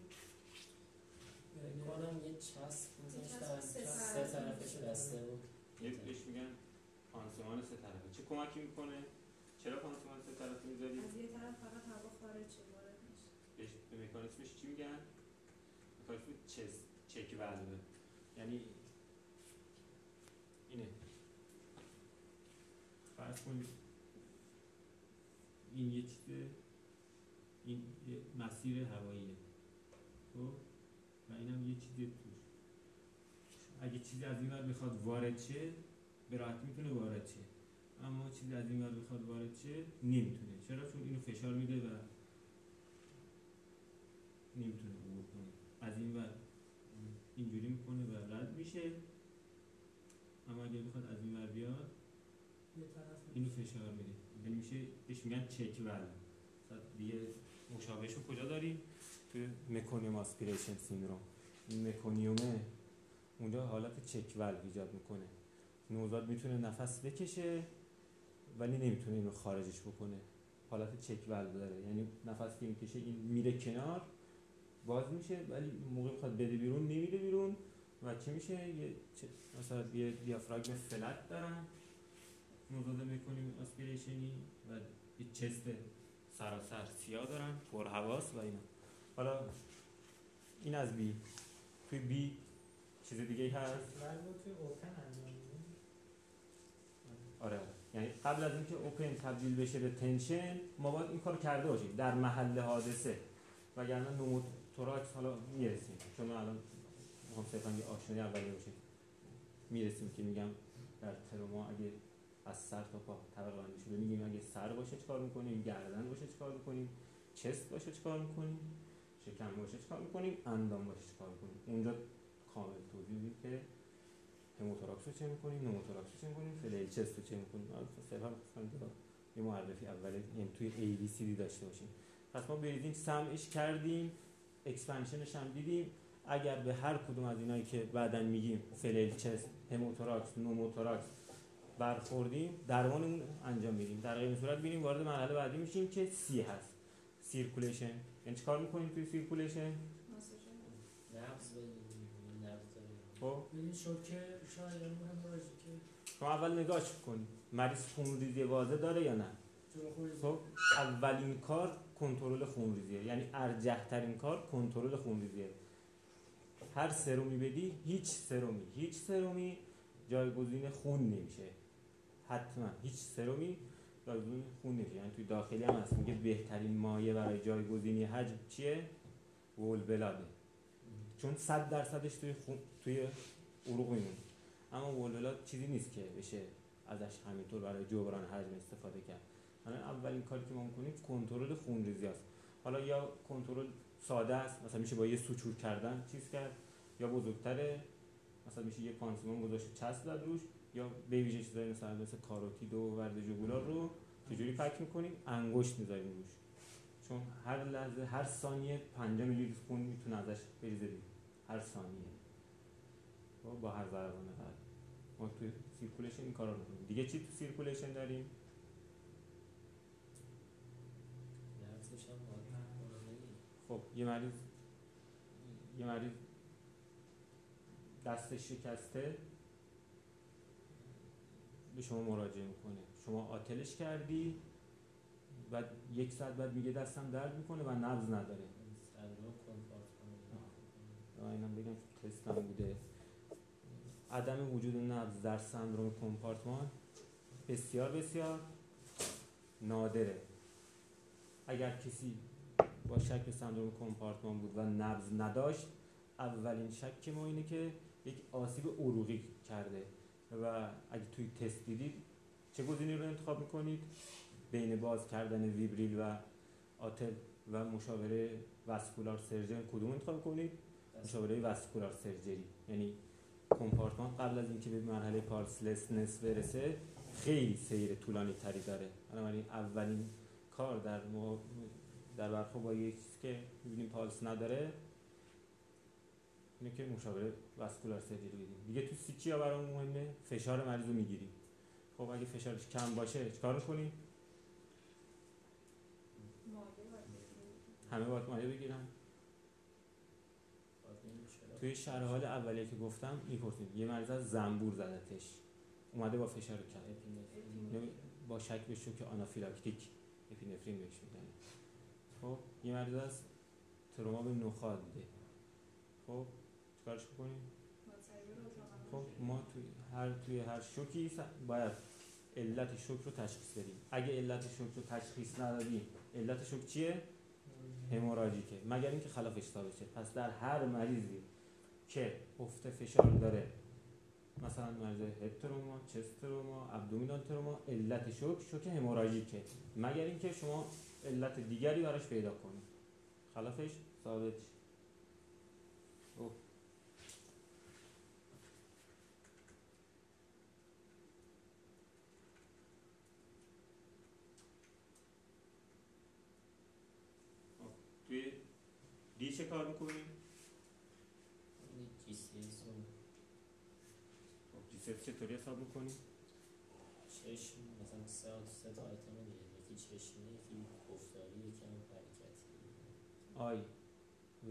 میگم یه چسب می‌ذاشتن سه طرفش بسته بود. یه بهش میگن پانسمان سه طرفه. چه کمکی میکنه؟ چرا پانسمان سه طرفه می‌ذاریم؟ از یه طرف فقط هوا خارج شه. به مکانیسمش چی میگن؟ مکانیسم چست چک والو، یعنی اینه. فرض کنید این یه چیزه، این یه مسیر هواییه خب و اینم یه چیزی توش. اگه چیزی از این ور بخواد وارد شه به راحتی میتونه وارد شه، اما چیزی از این ور بخواد وارد شه نمیتونه. چرا؟ چون اینو فشار میده و نمیتونه عبور کنه. از این ور اینجوری میکنه و رد میشه، اما اگه بخواد از این ور بیاد اینو فشار میده، یعنی میشه بهش میگن چک والو. دیگه مشابهش رو کجا داریم؟ توی مکونیوم آسپیریشن سیندروم. این مکونیومه اونجا حالت چک والو ایجاد میکنه. نوزاد میتونه نفس بکشه ولی نمیتونه اینو خارجش بکنه، حالت چک والو داره، یعنی نفس که میکشه این میره کنار باز میشه ولی موقع بخواد بده بیرون نمیده بیرون و چی میشه؟ یه مثلا یه دیافراگم فلت دارن نوزاد میکنیم آسپیریشنی و یه چست سراسر سیاه دارن پرحواس و اینا. حالا این از بی. توی بی چیز دیگه هست؟ توی اوپن انجام میدیم. آره، یعنی قبل از اینکه اوپن تبدیل بشه به تنشن ما باید این کار کرده باشیم در محل حادثه، وگرنه نوموتوراکس حالا میرسیم چون من الان هم صرفا یه آشنایی اولیه باشه میرسیم که میگم در تروما اگه از سر تا پا طبقه بندی شده میگیم اگه سر باشه چکار میکنیم، گردن باشه چکار میکنیم، چست باشه چکار میکنیم، شکم باشه چکار میکنیم، اندام باشه چکار میکنیم. اونجا کامل توضیح میدیم که هموتوراکس رو چه میکنیم، نوموتوراکس رو چه میکنیم، فلیل چست رو چه میکنیم. صرفا یه معرفی اولیه یعنی توی ای بی سی دی داشته باشیم. پس ما بریدیم سمعش کردیم اکسپنشنش هم دیدیم. اگر به هر کدوم از اینایی که بعداً میگیم فللچس، هموتوراکس، نوموتوراکس برخوردیم، درمانمون انجام میدیم. در این صورت میریم وارد مرحله بعدی میشیم که سی هست. سیرکولیشن. یعنی چیکار میکنیم توی سیرکولیشن؟ نفس بدیم، نفس بدیم. خب ببین شوکه شاید مهم باشه که شما اول نگاهش کنید مریض خونریزی واضح داره یا نه. خب اولین کار کنترل خونریزیه، یعنی ارجح ترین کار کنترل خونریزیه. هر سرومی بدی، هیچ سرومی هیچ سرومی جایگزین خون نمیشه، حتما هیچ سرومی جایگزین خون نمیشه. یعنی توی داخلی هم هست میگه بهترین مایه برای جایگزینی حجم چیه؟ وول بلاده، چون صد درصدش توی خون توی عروق میمونه. اما وول بلاد چیزی نیست که بشه ازش همینطور برای جبران حجم استفاده کرد. الان اولین کاری که ما می‌کنیم کنترل خونریزی است. حالا یا کنترل ساده است، مثلا میشه با یه سوچور کردن چیز کرد، یا بزرگتره مثلا میشه یه پانسمان گذاشت چسب زد روش، یا به ویژه چیزایی مثلا مثل کاروتید و ورد جوگولار رو چجوری پک می‌کنیم؟ انگشت می‌ذاریم روش، چون هر لحظه هر ثانیه پنج میلی خون میتونه ازش بریزه، هر ثانیه و با هر ضربانه هر. ما توی سیرکولیشن این کارا رو می‌کنیم. دیگه چی تو سیرکولیشن داریم؟ خب یه مریض یه مریض دستش شکسته به شما مراجعه میکنه، شما آتلش کردی، بعد یک ساعت بعد میگه دستم درد میکنه و نبض نداره. اینم بگم تستم بوده. عدم وجود نبض در سندروم کمپارتمان بسیار بسیار نادره. اگر کسی با شک سندروم کمپارتمان بود و نبض نداشت، اولین شک ما اینه که یک آسیب عروقی کرده. و اگه توی تست دیدید چه گزینه‌ای رو انتخاب میکنید؟ بین باز کردن ویبریل و آتل و مشاوره واسکولار سرجن کدوم انتخاب کنید؟ مشاوره واسکولار سرجری. یعنی کمپارتمان قبل از اینکه به مرحله پالسلسنس برسه خیلی سیر طولانی تری داره. بنابراین اولین کار در مو... در برخورد با یکی که می‌بینیم پالس نداره اینه که مشاوره واسکولار سرجری بدیم. دیگه تو سی چیا برام مهمه؟ فشار مریض رو می‌گیریم. خب اگه فشارش کم باشه چیکار کنیم؟ همه باید مایه بگیرن. توی شرح حال اولیه که گفتم میپرسیم یه مریض از زنبور زدتش، اومده با فشار کم، با شک به شوک آنافیلاکتیک اپینفرین بهش میدن. خب یه مریض از تروما به نخاع دیده، خب چیکارش میکنیم؟ خب ما توی هر توی هر شوکی باید علت شوک رو تشخیص بدیم. اگه علت شوک رو تشخیص ندادیم، علت شوک چیه؟ هموراژیکه، مگر اینکه خلافش ثابت شه. پس در هر مریضی که افت فشار داره، مثلا مریض هد تروما، چست تروما، ابدومینال تروما، علت شوک شوک هموراژیکه، مگر اینکه شما علت دیگری براش پیدا کنید خلافش ثابت شه. توی دی چه کار میکنیم؟ دی سیس رو دی سیس چطوری حساب میکنیم؟ چشم، مثلا سه سه تا آیتم دیگه، یکی چشمی، یکی گفتاری، یکی هم حرکتی. آی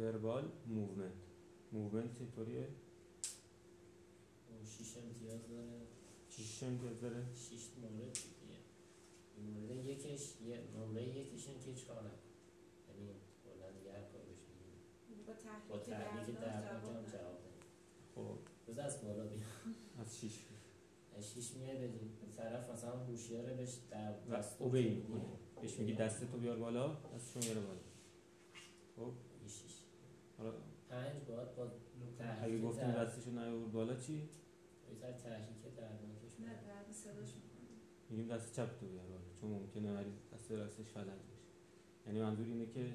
وربال موومنت. موومنت چطوریه؟ شیش امتیاز داره. شیش امتیاز داره؟ شیش مورد دیگه. این مورد یکیش یه نمره یکیش هم که چهاره، یعنی کلا دیگه هر کار بهش میگیم با تحقیق درمان هم جواب داریم. خب روز از بالا بیام از شیش از شیش میه بدیم طرف مثلا هوشیاره بهش دست اوبی میکنه، بهش میگی دستتو بیار بالا، دستشون بیاره بالا. خب یه شیش حالا پنج باید با تحقیق اگه گفتیم دستشو نیاورد بالا چی؟ بهتر تحقیق درمان کشون نه درد صداش میکنیم میگیم دست چپ تو بیار بالا، چون ممکنه مریض دست راستش فلج بشه. یعنی منظور اینه که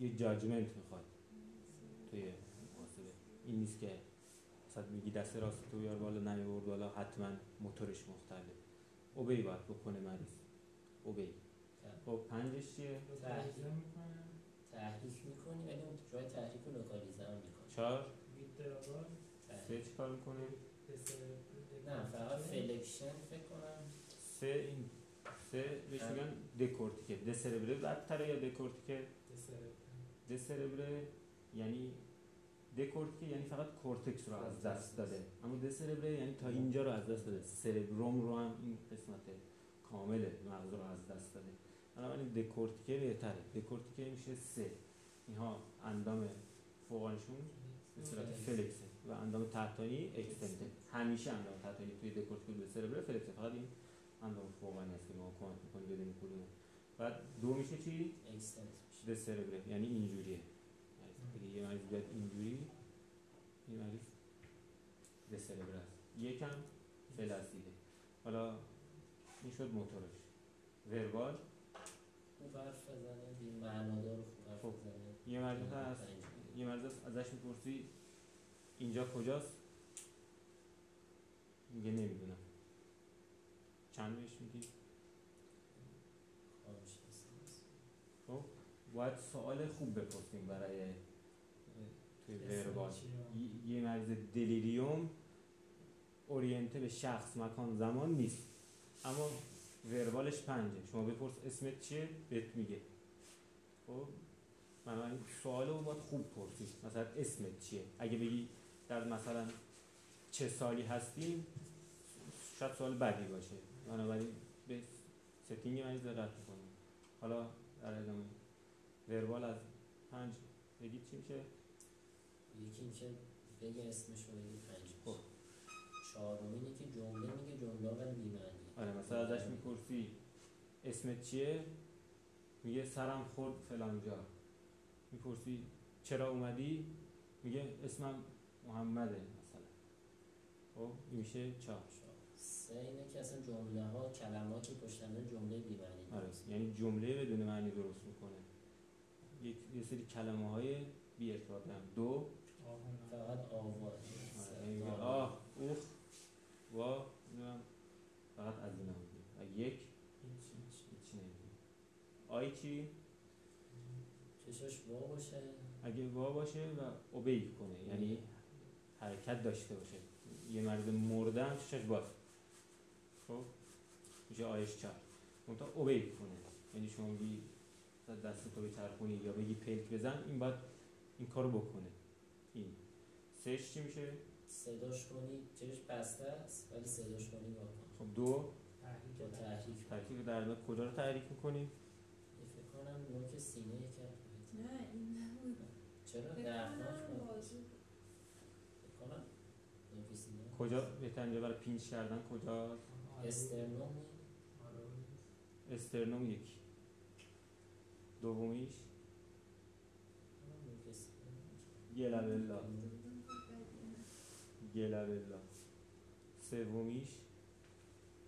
یه جاجمنت میخواد توی محاسبه. این نیست که مثلا میگی دست راست تو بیار بالا نمیورد بالا حتما موتورش مختله. اوبی باید بکنه مریض. اوبی. خب پنجش چیه؟ تحقیق میکنه. تحقیق تحریک و لوکالیزه هم میکنیم. چهار؟ ویدرابال سه چی کار میکنیم؟ نه فقط سلکشن فکر کنم سه این سه بهش میگن دکورتیکه. دسربره بدتره یا دکورتیکه؟ دسربره یعنی دکورتیکه یعنی فقط کورتکس رو از دست داده، اما دسربره یعنی تا اینجا رو از دست داده، سربروم رو هم این قسمت کامله مغز رو از دست داده. بنابراین دکورتیکه بهتره. دکورتیکه میشه سه. اینها اندام فوقانشون به صورت فلکسه و اندام تحتانی اکستنده. همیشه اندام تحتانی توی دکورتیکول به سربره فلکسه، فقط این اندام فوقانی هست که ما کمک میکنیم بدونیم کدومه. و دو میشه چی؟ اکستند میشه به سربره، یعنی اینجوریه. یه مریض بیاد اینجوری، یه مریض به سربره هست، یکم فلاسیده. حالا این شد موتورش. وربال خوب حرف بزنه، بی معنادار خوب حرف بزنه. یه مریض هست، یه مریض ازش میپرسی اینجا کجاست؟ میگه نمیدونم. چند بهش میگی؟ خب باید سوال خوب بپرسیم برای توی وربال. یه مریض دلیریوم اورینته به شخص، مکان، زمان نیست، اما وربالش پنجه. شما بپرس اسمت چیه؟ بهت میگه. خب بنابراین سوال رو باید خوب پرسید. مثلا اسمت چیه؟ اگه بگی در مثلا چه سالی هستیم شاید سوال بدی باشه، بنابراین به ستینگ منی دقت کنیم. حالا در ادامه وربال از پنج بگید چی میشه؟ یکی میشه بگه اسمش رو بگید پنج. خب چهارمینه که جمله میگه، جمله رو بی‌معنی. آره مثلا ازش میپرسی اسمت چیه؟ میگه سرم خورد فلان جا. میپرسی چرا اومدی؟ میگه اسمم محمده مثلا. خب این میشه چهار. سه اینه که اصلا جمله ها کلمات پشتنده جمله بی‌معنی. آره یعنی جمله بدون معنی درست میکنه. یک یه سری کلمه های بی ارتباط هم. دو فقط آوازه. آره آه اوخ و نه فقط از اینا میگیم. یک هیچ نمیگیم. آی چی؟ چشاش وا باشه، اگه وا باشه و اوبی کنه یعنی حرکت داشته باشه. یه مرد مرده هم چشاش باشه، خب میشه آیش چار منطقه اوبی کنه، یعنی شما بگی دستتو به ترخونی یا بگی پلک بزن، این باید این کارو بکنه. این سهش چی میشه؟ صداش کنی، چشش بسته است ولی صداش کنی با کنی. خب دو تحریک. تحریک تحریک در حال کجا رو تحریک میکنی؟ فکر کنم نوک سینه کرد. نه این نبود. چرا؟ درخواش کنم فکر کنم نوک سینه کجا بهتر میده برای پینچ کردن کجا؟ استرنوم. استرنوم یکی. دومیش نوک سینه گلا بلا گلا بلا. سومیش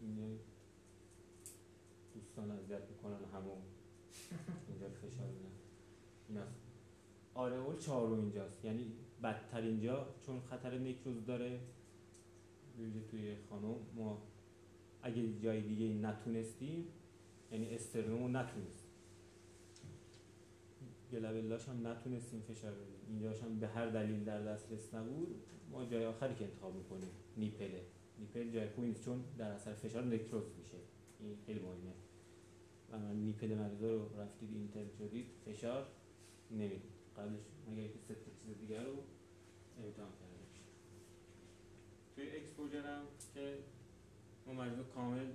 اینه دوستان اذیت میکنن همون اینجا فشار میدن. این است آرئول. چهارم اینجاست یعنی بدتر اینجا چون خطر نکروز داره. میبینید توی خانم ما اگه جای دیگه نتونستیم یعنی استرنومو نتونستیم، گلا بلاش هم نتونستیم فشار بدیم، اینجاش هم به هر دلیل در دسترس نبود، ما جای آخری که انتخاب میکنیم نیپله. نیپل جای خوبی نیست چون در اثر فشار نکروز میشه. این خیلی مهمه. اما نیپل مریضا رو رفتید اینترن شدید فشار نمیدید قبلش، مگر اینکه سه چیز دیگر رو امتحان کرده بشه. توی اکسپوژر هم که ما مریض رو کامل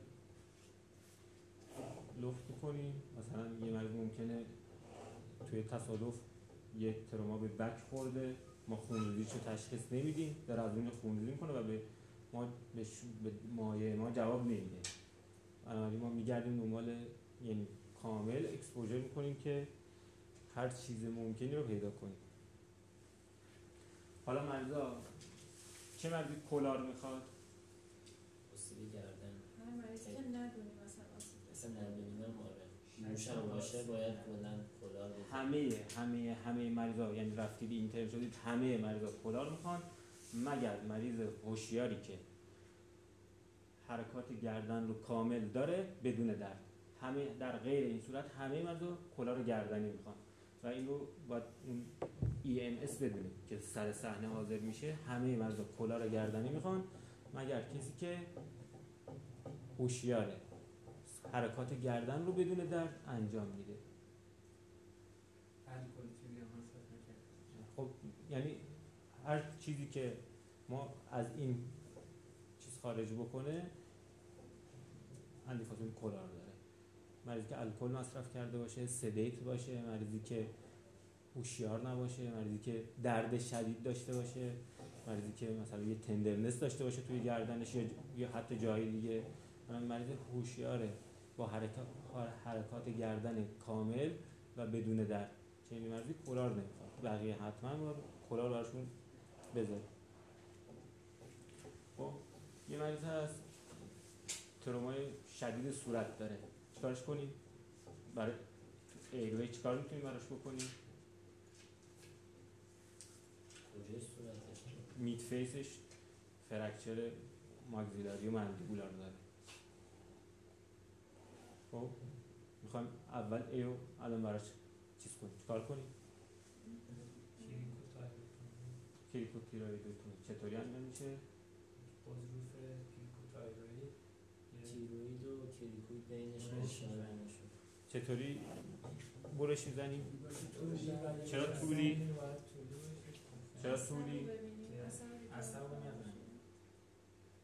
لفت میکنیم. مثلا یه مریض ممکنه توی تصادف یه تروما به بک خورده، ما خونریزیش رو تشخیص نمیدیم، در از اون خونریزی میکنه و به ما به مایه ما جواب نمیده. بنابراین ما میگردیم دنبال یعنی کامل اکسپوژر میکنیم که هر چیز ممکنی رو پیدا کنیم. حالا مریضا چه مریضی کولار میخواد؟ آسیب گردن. هر مریضی که ندونیم مثلا آسیب مثلا ندونیم آره نوشم باشه باید بلند کولار بزنیم. همه همه همه مریضا یعنی رفتید اینترن شدید همه مریضا کولار میخوان مگر مریض هوشیاری که حرکات گردن رو کامل داره بدون درد. همه در غیر این صورت همه مردم کلاه رو گردنی میخوان و این رو باید ای ام اس بدونید که سر صحنه حاضر میشه همه مردا کلاه گردنی میخوان مگر کسی که هوشیاره حرکات گردن رو بدون درد انجام میده. خب یعنی هر چیزی که ما از این چیز خارج بکنه اندیکاتور کلاه رو داره. مریضی که الکل مصرف کرده باشه، سدیت باشه، مریضی که هوشیار نباشه، مریضی که درد شدید داشته باشه، مریضی که مثلا یه تندرنس داشته باشه توی گردنش یا حتی جای دیگه، مثلا مریض هوشیاره با حرکات حرکات گردن کامل و بدون درد، چنین مریضی کلاه نمیخواد. بقیه حتما ما کلاه براشون بذاریم. خب یه مریض هست ترومای شدید صورت داره، چیکارش کنیم؟ برای ایگوی چیکار میتونیم براش بکنیم؟ مید فیسش فرکچر ماگزیلاری و مندیبولار داره. خب میخوایم اول ایو الان براش چیز کنیم، چیکار کنیم؟ کلیکوتایرویدتون چطوری انجام میشه؟ بازروف کلیکوتایروید تیروید و کلیکوید بینشون شدن شد. چطوری برش میزنیم؟ چرا طولی؟ چرا طولی؟ اصلا نمیدونم.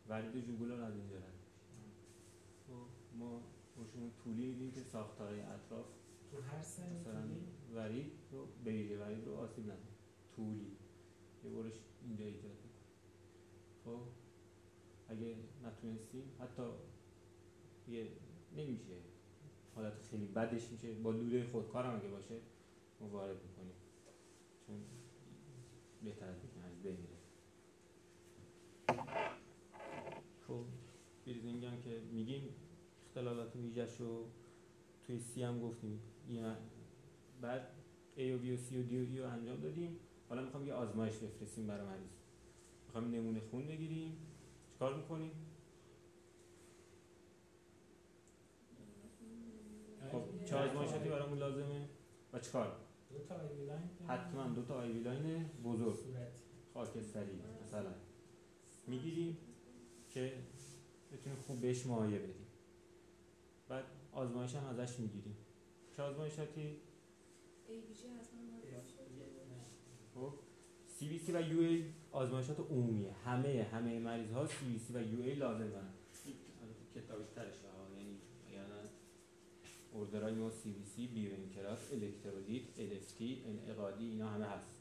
ورید جوگولار از اینجا رد میشه. ما بهشون طولی میدیم که ساختارهای اطراف تو هر سنی ورید رو بریده، ورید رو آسیب نزنه. طولی یه برش اینجا ایجاد میکنه. خب اگه نتونستیم حتی یه نمیشه حالت خیلی بدش میشه، با لوله خودکارم اگه باشه وارد میکنیم چون بهتر از اینکه بمیره. خب بریزینگ هم که میگیم اختلالات ویژش رو توی سی هم گفتیم، بعد ای و بی و سی و دی و ای رو انجام دادیم. حالا میخوام یه آزمایش بفرستیم برای مریض، میخوام نمونه خون بگیریم، چیکار میکنیم؟ خب چه آزمایشاتی برامون لازمه و چیکار؟ دو تا آی وی لاین، حتما دو تا آی وی لاین بزرگ خاکستری مثلا میگیریم که بتونیم خوب بهش مایه بدیم. بعد آزمایش هم ازش میگیریم. چه آزمایشاتی؟ ای بی جی حتما باشه. خب سی بی سی و یو ای آزمایشات عمومیه، همه همه مریض ها سی بی سی و یو ای لازم دارن. کتابی ترش ها یعنی یعنی اوردرای ما سی بی سی، بیوینکراس، الکترودیت، ال اف تی، انعقادی، اینا همه هست.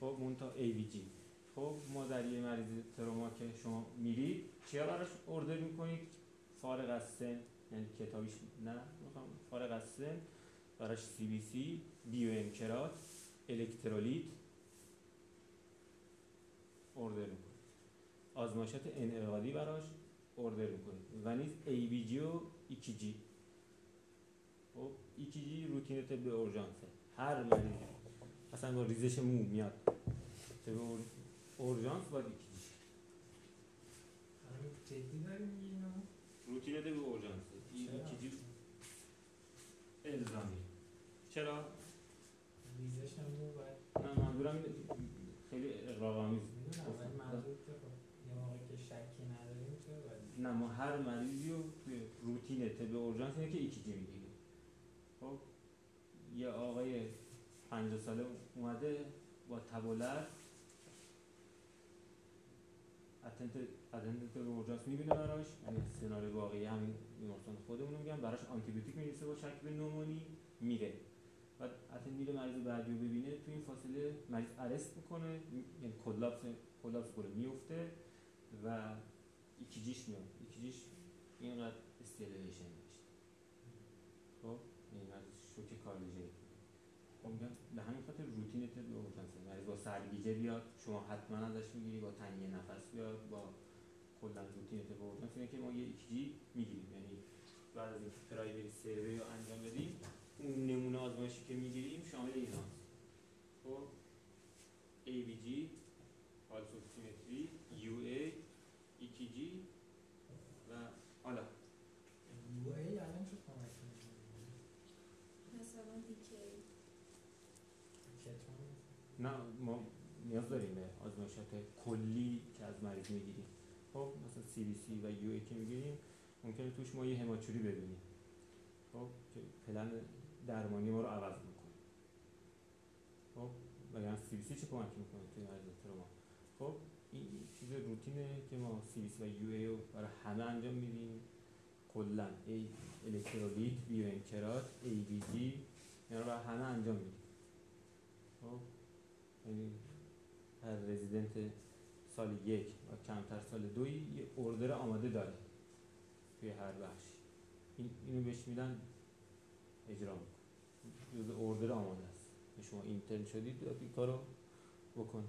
خب مونتا ای وی جی. خب ما در یه مریض تروما که شما میرید چیا براش اوردر میکنید؟ فارغ از سن، یعنی کتابیش نه، میخوام فارغ از سن براش سی بی سی، بیوینکراس، الکترولیت اوردر میکنید. آزمایشات انعقادی براش اوردر میکنید و نیز ای وی جی و ای کی جی. خب ای کی جی روتین طب اورژانس، هر مریض اصلا با ریزش مو میاد طب اورژانس باید ای کی جی. همین جدی داریم میگیم روتین طب اورژانس ای کی جی الزامی. چرا ریزش مو باید؟ نه منظورم خیلی اغراق‌آمیز منظور یه موقع که شکی نداریم چرا باید؟ نه ما هر مریضی رو توی روتین طب اورژانس اینه که ای کی جی میگیم. خب یه آقای پنجاه ساله اومده با تبولر اتنت اورژانس میبینه براش، یعنی سناریو واقعی همین بیمارستان خودمون میگم، براش آنتی بیوتیک میریسه با شکل نومونی میره. بعد اتنت میره مریض بعدی رو ببینه، تو این فاصله مریض ارست میکنه، یعنی کلاپس کلاپس کنه میفته و ایکیجیش میاد، ایکیجیش اینقدر استیلیشن میشه. خب این مریض شوک کاردیاک. خب میگم به همین خاطر روتین طب اورژانس مریض با سرگیجه بیاد شما حتما ازش میگیری، با تنگی نفس بیاد، با کلا روتین طب اورژانس اینه که ما یه ایکیجی میگیریم. یعنی بعد از اینکه پرایمری سروی رو انجام بدیم اون نمونه آزمایشی که میگیریم شامل اینا هست. خب ای بی جی، پالس اکسیمتری، یو ای، ایکیجی و حالا یو ای الان چه کمک می‌کنه؟ مثلا دیکی کتون نه ما نیاز داریم به آزمایشات کلی که از مریض میگیریم. خب مثلا سی بی سی و یو ای که میگیریم ممکنه توش ما یه هماچوری ببینیم. خب که پلن درمانی ما رو عوض میکنه. خب مثلا سی بی سی چه کمکی میکنه توی مریض تروما؟ خب این چیز روتینه که ما سی بی سی و یو ای رو برای همه انجام میدیم. کلا ای الکترولیت، بیوانکرات، ای بی جی اینا رو همه انجام میدیم. خب یعنی هر رزیدنت سال یک و کمتر سال دوی یه اردر آماده داره توی هر بخش. این اینو بهش میدن اجرا میکنه. جزء اردر آماده است. شما اینترن شدید این کارو بکن.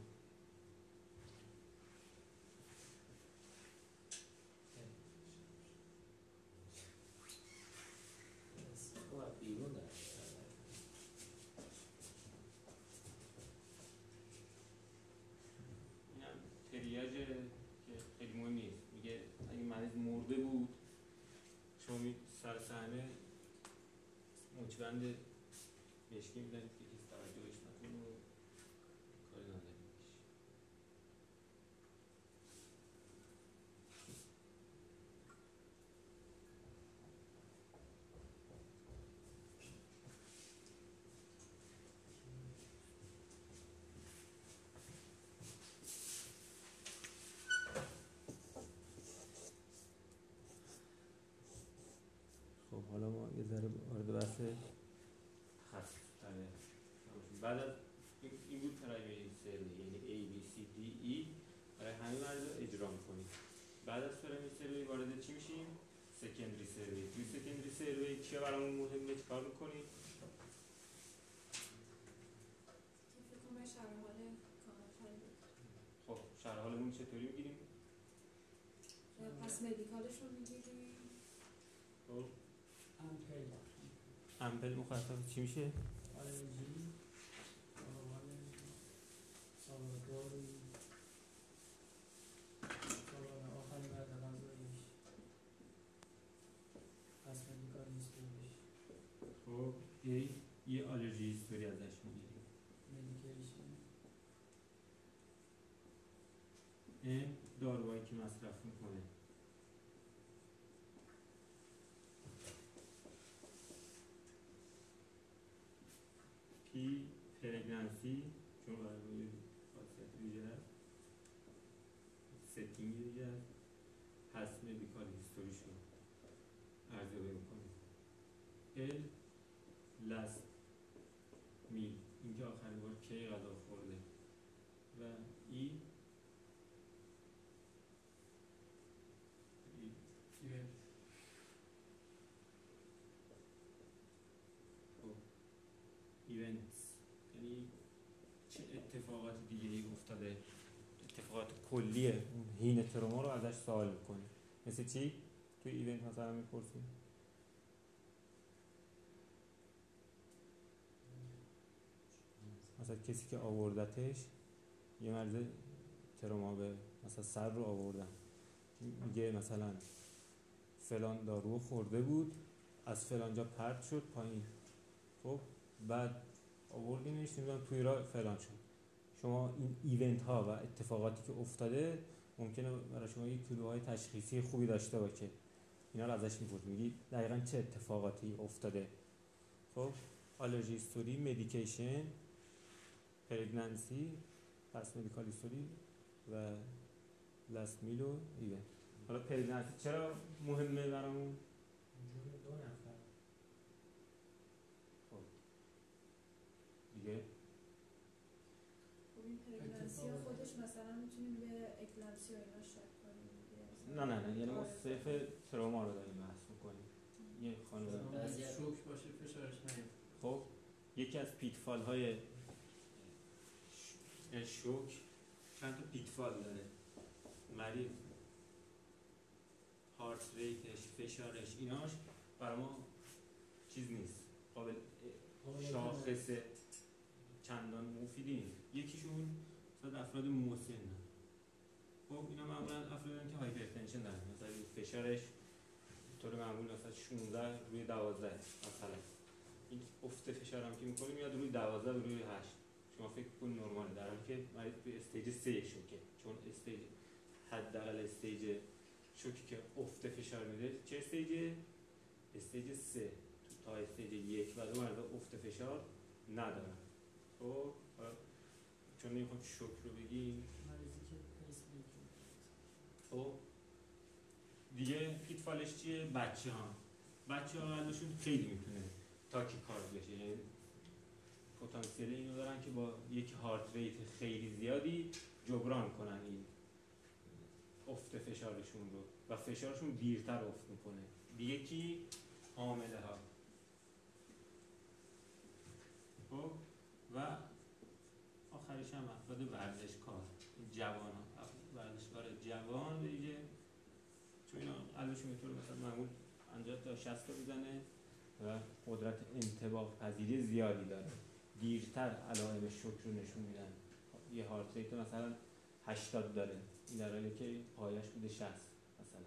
مچبند مشکی میدنید که کسی توجهش نکنه و کاری نداریم. حالا ما یه ذره وارد بحث خاص تره. بعد از این بود پرایمری سروی، یعنی A B C D E برای همین مریض اجرا می‌کنیم. بعد از پرایمری سروی وارد چی میشیم؟ سکندری سروی. توی سکندری سروی چی برامون مهمه؟ چیکار می‌کنیم؟ فکر شرح حال کار. خب شرح حالمون چطوری می‌گیریم؟ پس مدیکالش رو می‌گیریم. خب امپل امپل مخفف چی میشه؟ خب یه یه آلرژی هیستوری ازش میگیریم. این داروهایی که مصرف میکنه. پی پرگنسی چون برای باید خاصیت ویژه هست، ستینگی دیگه هست، حسم بیکار هیستوریش رو ارزیابی میکنیم. ال لست میل اینکه آخرین بار کی غذا خورده و ای ایونت. ایونتس یعنی چه اتفاقات دیگه‌ای افتاده، اتفاقات کلی حین تروما رو ازش سوال می‌کنه. مثل چی؟ توی ایونت مثلا می‌پرسیم مثلا کسی که آوردتش، یه مریض تروما به مثلا سر رو آوردن، میگه مثلا فلان دارو خورده بود، از فلان جا پرت شد پایین، خب بعد آوردینش نمیدونم توی راه فلان شد. شما این ایونت ها و اتفاقاتی که افتاده ممکنه برای شما یک کلوهای تشخیصی خوبی داشته باشه. اینا رو ازش میپرسید، میگی دقیقاً چه اتفاقاتی افتاده. خب آلرژی هیستوری، مدیکیشن، پرگننسی، پس مدیکال هیستوری و لاست میل و ایونت. حالا پرگننسی چرا مهمه برامون؟ دو نفر دیگه. خب این پرگننسی خودش مثلا میتونیم به اکلمسی و اینا شک کنیم؟ نه نه نه، یعنی ما صرف تروما رو داریم بحث میکنیم. یه خانم از شوک باشه فشارش نیاد. خب یکی از پیتفال های شوک چند تا پیتفال داره. مریض هارت ریتش، فشارش، ایناش برای ما چیز نیست، قابل شاخص چندان مفیدی نیست. یکیشون مثلا افراد مسن هم. خب اینا معمولا افراد هم که هایپرتنشن دارن، مثلا فشارش طور معمول مثلا شانزده روی دوازده مثلا. این افت فشار هم که میکنیم یاد روی دوازده روی هشت شما فکر کنید نرماله، در حالی که مریض توی استیج سه شوکه، چون استیج حداقل استیج شوکی که افت فشار میده چه استیج استیج سه تا استیج یک و دو مریض افت فشار ندارن. خب چون نمیخوام شوک رو بگیم مریضی که پیس میگیم. خب دیگه پیتفالش چیه؟ بچه ها بچه ها قلبشون خیلی میتونه تاکیکارد بشه، یعنی پتانسیل اینو دارن که با یک هارت ریت خیلی زیادی جبران کنن این افت فشارشون رو و فشارشون دیرتر افت میکنه. دیگه کی؟ حامله ها. خب و آخرش هم افراد ورزشکار، جوان ها، ورزشکار جوان دیگه، چون اینا قلبشون میتونه مثلا معمول پنجاه تا شصت تا بزنه و قدرت انطباق پذیری زیادی داره، دیرتر علائم شوک رو نشون میدن. یه هارت ریت مثلا هشتاد داره، این در حالی که پایش بوده شصت مثلا.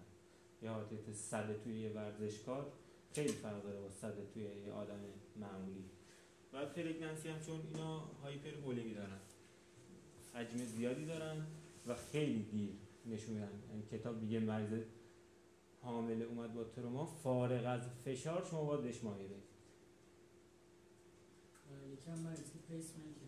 یه هارت ریت صد توی یه ورزشکار خیلی فرق داره با صد توی یه آدم معمولی. و پرگننسی هم چون اینا هایپربولیمی دارن، حجم زیادی دارن و خیلی دیر نشون میدن. یعنی کتاب میگه مریض حامله اومد با تروما فارغ از فشار شما باید بهش مایه بدید. یکم مریض که پیس میکرده.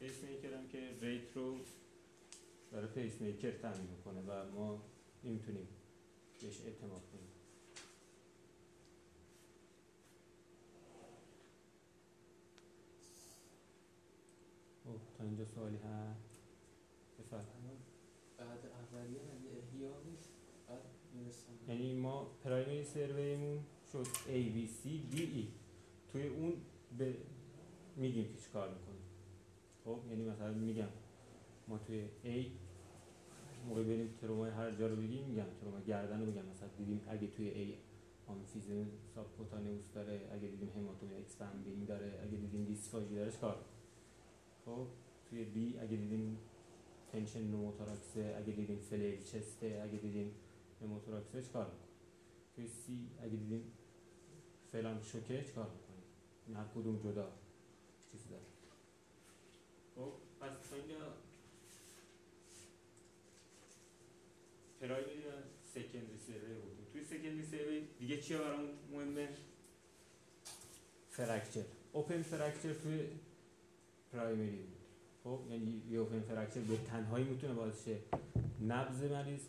پیس میکرم که ریت رو برای پیس میکر تعمین میکنه و ما نمیتونیم بهش اعتماد کنیم. اوه تا اینجا سوالی هست؟ بفرمایید. بعد اولیه احیا نیست، بعد میرسیم، یعنی ما پرایمری سرویمون شد ای بی سی دی ای، توی اون به میگیم که چیکار میکنیم. خب یعنی مثلا میگم ما توی A موقع بریم ترومای هر جا رو بگیم، میگم تروما گردن رو بگم، مثلا دیدیم اگه توی A آمفیزم سابپوتانئوس داره، اگه دیدیم هماتومی اکسپاندینگ داره، اگه دیدیم دیسفاژی داره چیکار. خب توی B اگه دیدیم تنشن نوموتوراکسه، اگه دیدیم فلیل چسته، اگه دیدیم نوموتوراکسه چیکار میکنیم. توی C اگه دیدیم فلان شوکه چیکار میکنیم. این هر کدوم جدا چیزی داره. خب پس تا اینجا پرایمری و سکندری سروی بودیم. توی سکندری سروی دیگه چیه برام مهمه؟ فرکچر، اوپن فرکچر توی پرایمری بود. خب یعنی یه اوپن فرکچر به تنهایی میتونه باعث شه نبض مریض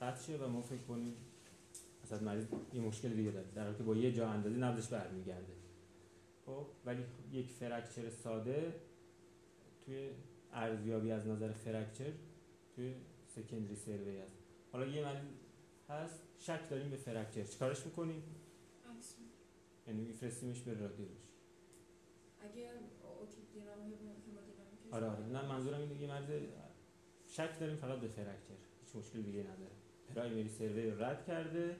قطع شه و ما فکر کنیم اصلا مریض یه مشکل دیگه داره، در حالی که با یه جا اندازه نبضش برمیگرده. خب ولی یک فرکچر ساده توی ارزیابی از نظر فرکچر توی سکندری سروی هست. حالا یه مریض هست شک داریم به فرکچر، چیکارش میکنیم؟ عکس، یعنی میفرستیمش به رادیولوژی. اگه اوتی دینام همودینامیک، آره آره نه منظورم اینه، یه مریض شک داریم فقط به فرکچر، هیچ مشکل دیگه نداره، پرایمری سروی رو رد کرده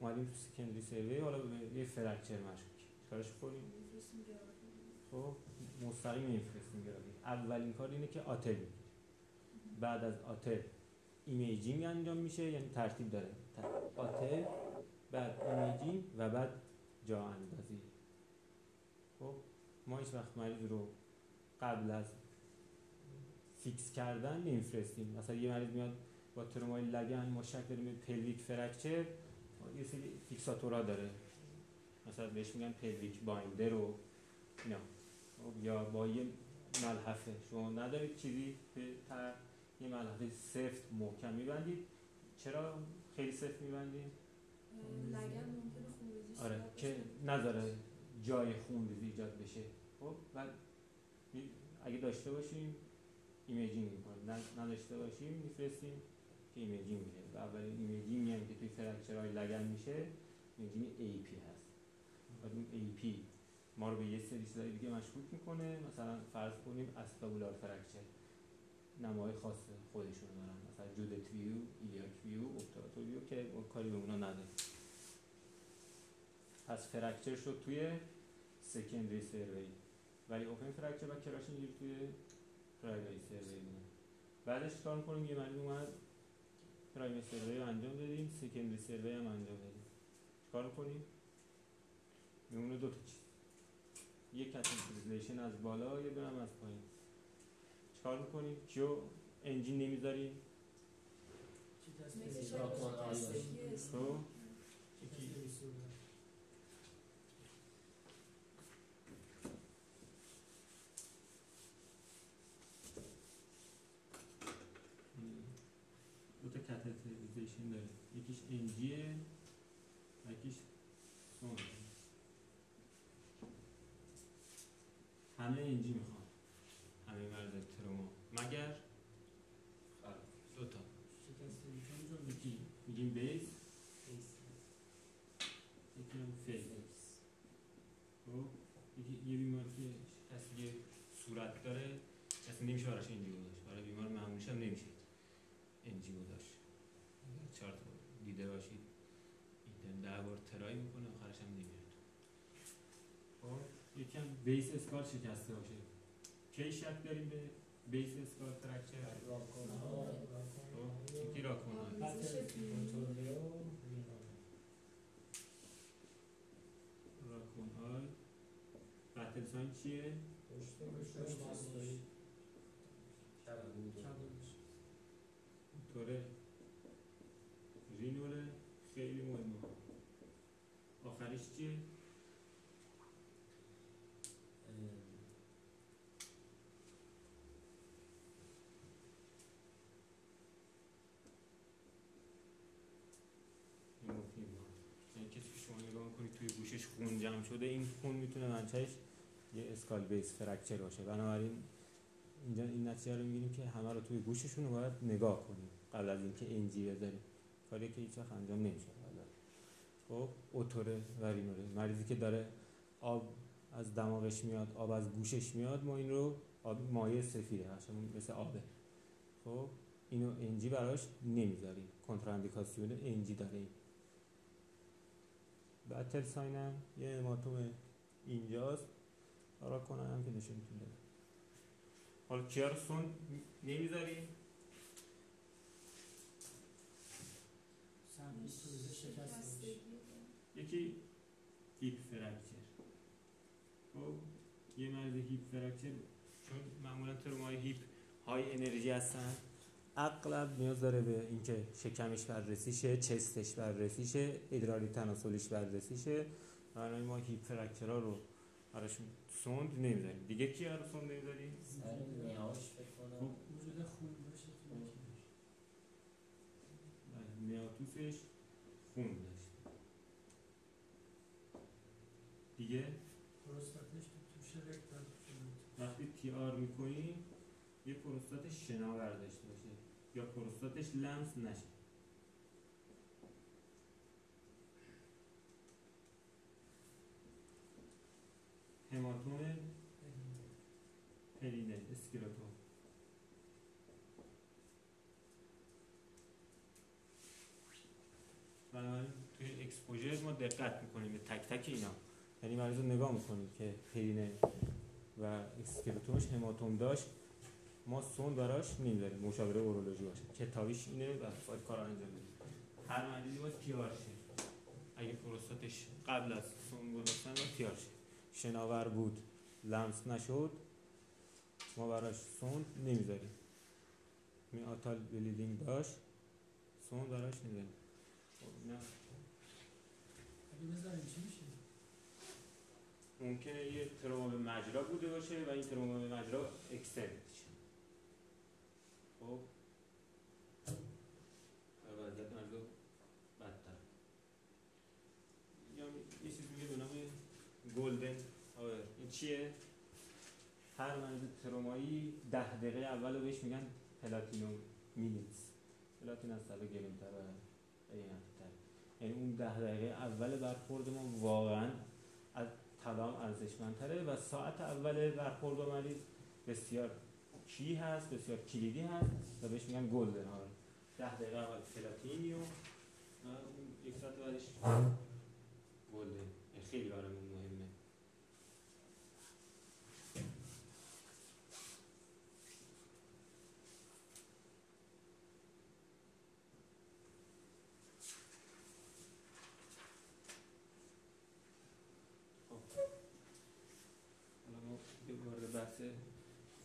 اومدیم تو سکندری سروی، حالا به یه فرکچر مشکوک چیکارش کنیم؟ میفرستیم رادیولوژی. خب مستقیم میفرستیم گرادی. اولین کار اینه که آتل میگیریم، بعد از آتل ایمیجینگ انجام میشه، یعنی ترتیب داره، آتل بعد ایمیجینگ و بعد جا اندازی. خب ما هیچ وقت مریض رو قبل از فیکس کردن نمیفرستیم. مثلا یه مریض میاد با ترومای لگن، ما شک داریم به پلویک فرکچر، یه سری فیکساتورا داره، مثلا بهش میگن پلویک بایندر و اینا، یا با یه ملحفه شما ندارید چیزی تر، یه ملحفه سفت محکم میبندید. چرا خیلی سفت میبندید؟ لگن ممکنه خونریزی، آره، که نذاره جای خونریزی ایجاد بشه. خب بعد اگه داشته باشیم ایمیجینگ میکنیم، نداشته باشیم میفرستیم که ایمیجینگ میشه. و اولین ایمیجینگ یعنی که توی فرکچرهای لگن میشه ایمیجینگ ای پی هست. بعد اون ای پی ما رو به یه سری چیزای دیگه مشکوک میکنه، مثلا فرض کنیم اسکابولار فرکچر نمای خاص خودشون دارن، مثلا جودت ویو، ایلیاک ویو، اوبتراتور ویو که کاری به اونا نداره. پس فرکچر شد توی سکندری سروی، ولی اوپن فرکچر و کراشینگ توی پرایمری سروی میمونه. بعدش کار میکنیم یه معنی اومد پرایم سروی انجام دادیم، سیکندری سروی هم انجام دادیم. چیکار میکنیم؟ میمونه دو تا چیز، یک کاتگوریزیشن از بالا، یه دونم از پایین. چیکار میکنیم؟ کیو انجین نمیذاریم؟ تو دوتا کاتگوریزیشن داره، یکیش انجیه یکیش سونه. همه انجی میخوان، همه مرز تروما مگر دوتا میگیم بیس، یکی هم فیس. یه بیمار که کسی یه صورت داره کسی نمیشه براش انجی گذاشت، برای بیمار معمولیش هم نمیشه انجی گذاشت. چهار تا دیده باشید این ده بار ترایی میکنه آخرش هم نمیاد. یکم بیس اسکار شکسته باشه کی شک داریم به بیس اسکار ترکچر؟ یکی راکونا راکونا بطل ساین چیه؟ اونطوره رینوره خیلی مهمه. آخریش چیه؟ این که شما نگاه کنید توی گوشش خون جمع شده، این خون میتونه منشأش یه اسکال بیس فرکچر باشه. بنابراین اینجا این نتیجه رو میگیریم که همه رو توی گوششون رو باید نگاه کنیم قبل از اینکه انجی بذاریم، کاری که هیچ وقت انجام نمیشه. خب اوتوره و رینوره، مریضی که داره آب از دماغش میاد، آب از گوشش میاد، ما این رو آب مایع سفیده مثل آبه، خب اینو انجی براش نمیذاریم، کنتراندیکاسیون انجی داره. بطل ساین هم یه هماتوم اینجاست، را کنن هم که نشه میتونه. حالا کیا رو سون نمیذاریم؟ یکی هیپ فرکچر. خب یه مرز هیپ فرکچر چون معمولا ترومای هیپ های انرژی هستن، اغلب نیاز داره به اینکه شکمش بررسی شه، چستش بررسی شه، ادراری تناسلیش بررسی شه. برای ما هیپ فرکچرها رو براشون سوند نمیذاریم. دیگه کیا رو سوند نمیذاریم؟ سر نیاش فکر کنم وجود خون باشه که میاتوفش خون داشت. دیگه پروستاتش تو توشه رکتال وقتی تی آر می‌کنی یه پروستات شناور داشته باشه یا پروستاتش لمس نشه. هماتوم پرینه اسکلتون بنابراین توی اکسپوژر ما دقت میکنیم به تک تک اینا، یعنی مریض رو نگاه میکنیم که پرینه و اسکلتونش هماتوم داشت، ما سوند براش نمیذاریم، مشاوره اورولوژی باشه، کتابیش اینه و باید کار انجام بدیم. هر مریضی باید تیار شه، اگه پروستاتش قبل از سوند گذاشتن باید تیار شه، شناور بود لمس نشد ما براش سوند نمیذاریم. می آتال بلیدینگ داشت سوند براش نمیذاریم. خب نه اگه بذاریم چی میشه؟ ممکنه یه تروما به مجرا بوده باشه و این تروما به مجرا اکسترن بشه. خب و وضعیت مجرا بدتر، یا یه چیز میگه به نام گلدن آور. این چیه؟ هر مریض ترومایی ده دقیقه اول رو بهش میگن پلاتینوم مینیتس، پلاتین از سلا گرمتر و اینتر، یعنی اون ده دقیقه اول برخورد ما واقعا از تمام ارزشمندتره و ساعت اول برخورد با مریض بسیار کی هست، بسیار کلیدی هست و بهش میگن گلدن آور. ده دقیقه اول پلاتینیوم و یک ساعت بعدش گلدن. خیلی برامون مهمه.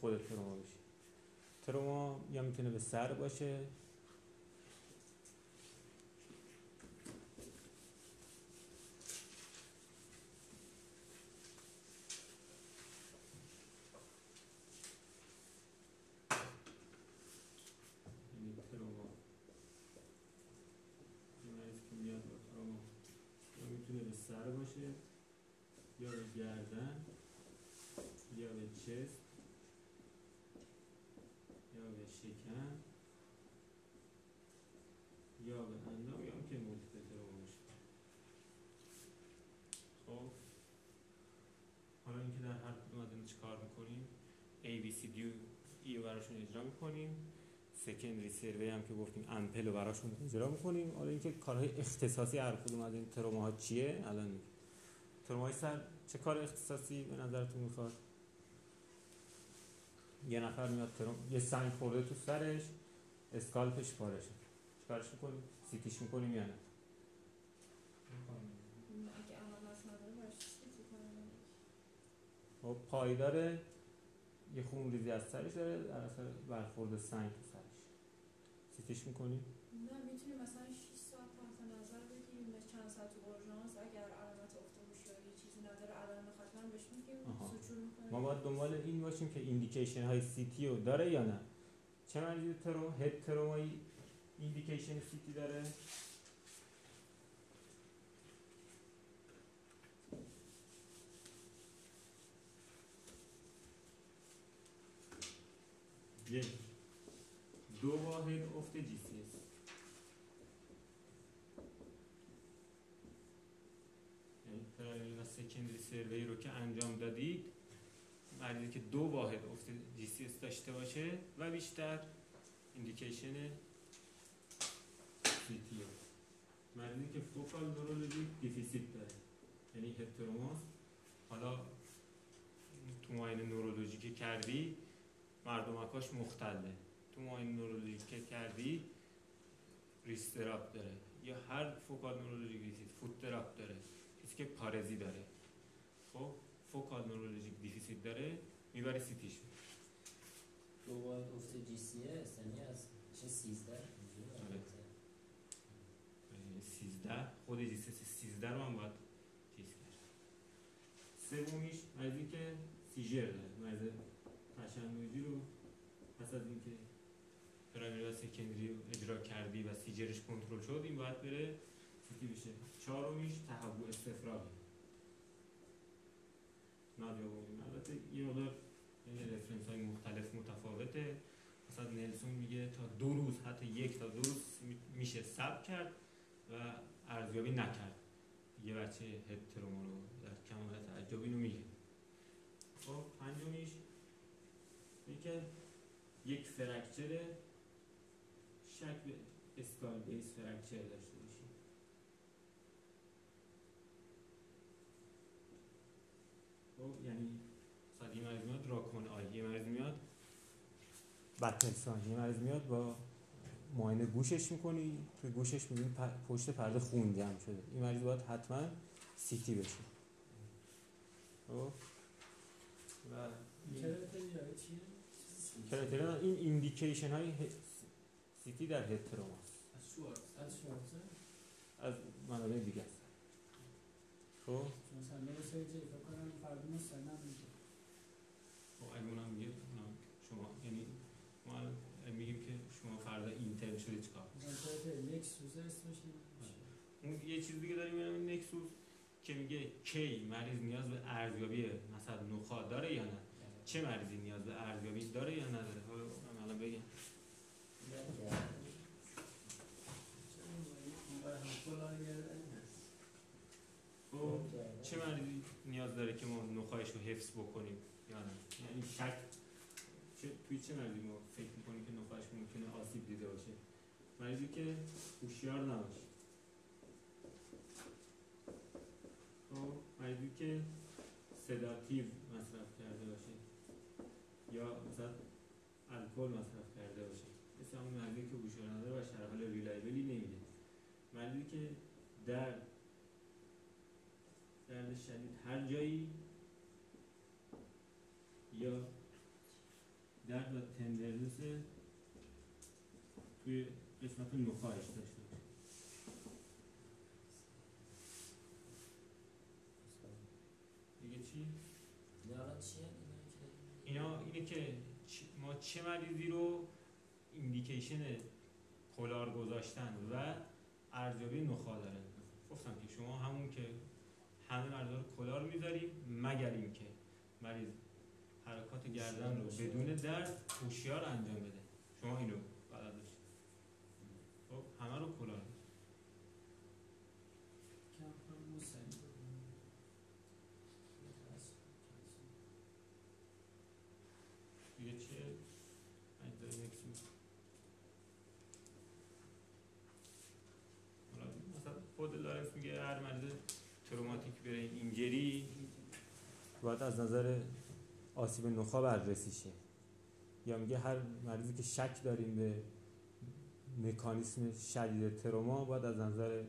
خود تروما بشه. تروما یا میتونه به سر باشه یا به گردن یا به چست یا به شکم یا به اندام یا که مولتیپل تروما باشه. خب حالا اینکه در هر کدوم از اینا چیکار میکنیم؟ ای بی سی دی براشون اجرا میکنیم، سکندری سروی هم که گفتیم امپل رو براشون اجرا میکنیم. حالا اینکه کارهای اختصاصی هر کدوم از این تروماها چیه الان؟ ترومای سر چه کار اختصاصی به نظرتون میخواد؟ یه نفر میاد تروم یه سنگ خورده تو سرش، اسکالپش پاره شد، چیکارش میکنیم؟ سیتیش میکنیم یا نه؟ اگه علامت نداره باشه سیتی کنیم. خب پایداره، یه خون ریزی از سرش داره در اثر برخورد سنگ تو سرش، سیتیش میکنیم؟ نه، میتونیم مثلا شش ساعت تحت نظر بگیریم، چند ساعت تو اورژانس اگر علامت ما باید دنبال این باشیم که ایندیکیشن های سی تی رو داره یا نه. چه مریض تروما هد ترومایی ایندیکیشن سی تی داره؟ یک دو واحد افت جی سی اس، و سکندری سروی رو که انجام دادید مریضی که دو واحد افت جی سی اس داشته باشه و بیشتر ایندیکیشن سی تی. مریضی که فوکال نورولوژیک دیفیسیت داره یعنی هد تروما، حالا تو معاینه نورولوژیکی کردی مردمکاش مختله، تو معاینه نورولوژیکی کردی ریس تراپ داره، یا هر فوکال نورولوژیک دیفیسیت فوت تراپ داره، کسی که پارزی داره، خب فوکال نورولوژیک دیفیسیت داره میبره سی تیش. دو باید افت جی سی اس یعنی از چه سیزده؟ سیزده خود جی سی اس سیزده رو هم باید چیز کرد. سومیش مریضی که سیجر داره، مریض تشنجی رو پس از اینکه پرایمری و سکندری رو اجرا کردی و سیجرش کنترل شد این باید بره سی تی بشه. چهارمیش تهوع استفراغی، نادیا بودیم البته یه مقدار رفرنس های مختلف متفاوته، مثلا نلسون میگه تا دو روز حتی یک تا دو روز میشه صبر کرد و ارزیابی نکرد، یه بچه هد تروما رو در کمال تعجب اینو میگه. خب پنجمیش میگه یک فرکچر شک به اسکال بیس فرکچر داشته باشیم. خب یعنی مثلا یه مریض میاد راکون آی، یه مریض میاد بطنسان، یه مریض میاد با معاینه گوشش میکنی توی گوشش میبینی پشت پرده خون جمع شده، این مریض باید حتما سی تی بشه. خب و کرایتریا این ایندیکیشن های سی تی در هد تروما از شوارز از شوارز از منابع دیگه است. خب مثلا نوشته چه فکر کنم فرد مستنم میگه خب اگه اونم میگه شما یعنی ما میگیم که شما فردا اینترن شده چیکار مثلا نکسوس اسمش اون یه چیز دیگه داریم این نکسوس که میگه کی مریض نیاز به ارزیابی مثلا نخاع داره یا نه، چه مریضی نیاز به ارزیابی داره یا نداره. حالا الان بگم خب چه مریضی نیاز داره که ما نخایش رو حفظ بکنیم یا نه، یعنی شک چه توی چه مریضی ما فکر میکنیم که نخایش ممکنه آسیب دیده باشه؟ مریضی که هوشیار نباشه، خب مریضی که سداتیو مصرف کرده باشه یا مثلا الکل مصرف کرده باشه، مثل همون مریضی که هوشیار نداره و شرح حال ریلایبلی نمیده، مریضی که در درد شدید هر جایی یا در تا تندرنس توی قسمت نخایش داشته باشید. دیگه چی؟ اینا اینه که ما چه مریضی رو ایندیکیشن کولار گذاشتن و ارزیابی نخا دارن. گفتم که شما همون که همه مریضا رو کولار میذاریم مگر اینکه مریض حرکات گردن رو بدون درد هوشیار انجام بده. شما اینو بلد باشید. خب همه رو کولار دیگه چه؟ اینجا نکسیم مثلا خود لارنس میگه هر مرد تروماتیک برین اینجری باید از نظر آسیب نخا بررسی شه، یا میگه هر مریضی که شک داریم به مکانیسم شدید تروما باید از نظر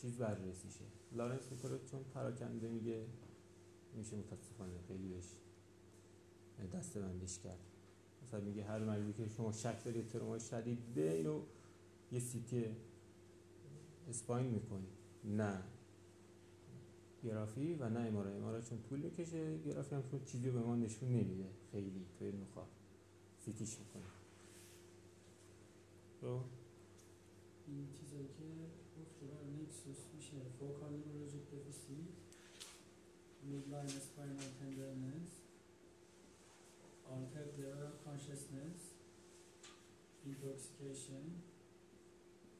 چیز بررسی شه. لارنس میکنه چون پراکنده میگه میشه متاسفانه خیلی بشه دسته بندش کرد. مثلا میگه هر مریضی که شما شک دارید تروما شدید ده اینو یه سی تی اسپاین میکنی، نه گرافی و نه امارا. امارا چون طول میکشه، گرافی هم چون چیزی به ما نشون نمیده خیلی توی نخواه سی تیش میکنی. رو این چیزایی که گفت رو نیکسوس میشه فوکال نورولوژیک دفیسیت، میدلاین اسپاینال تندرنس، altered level of consciousness, intoxication,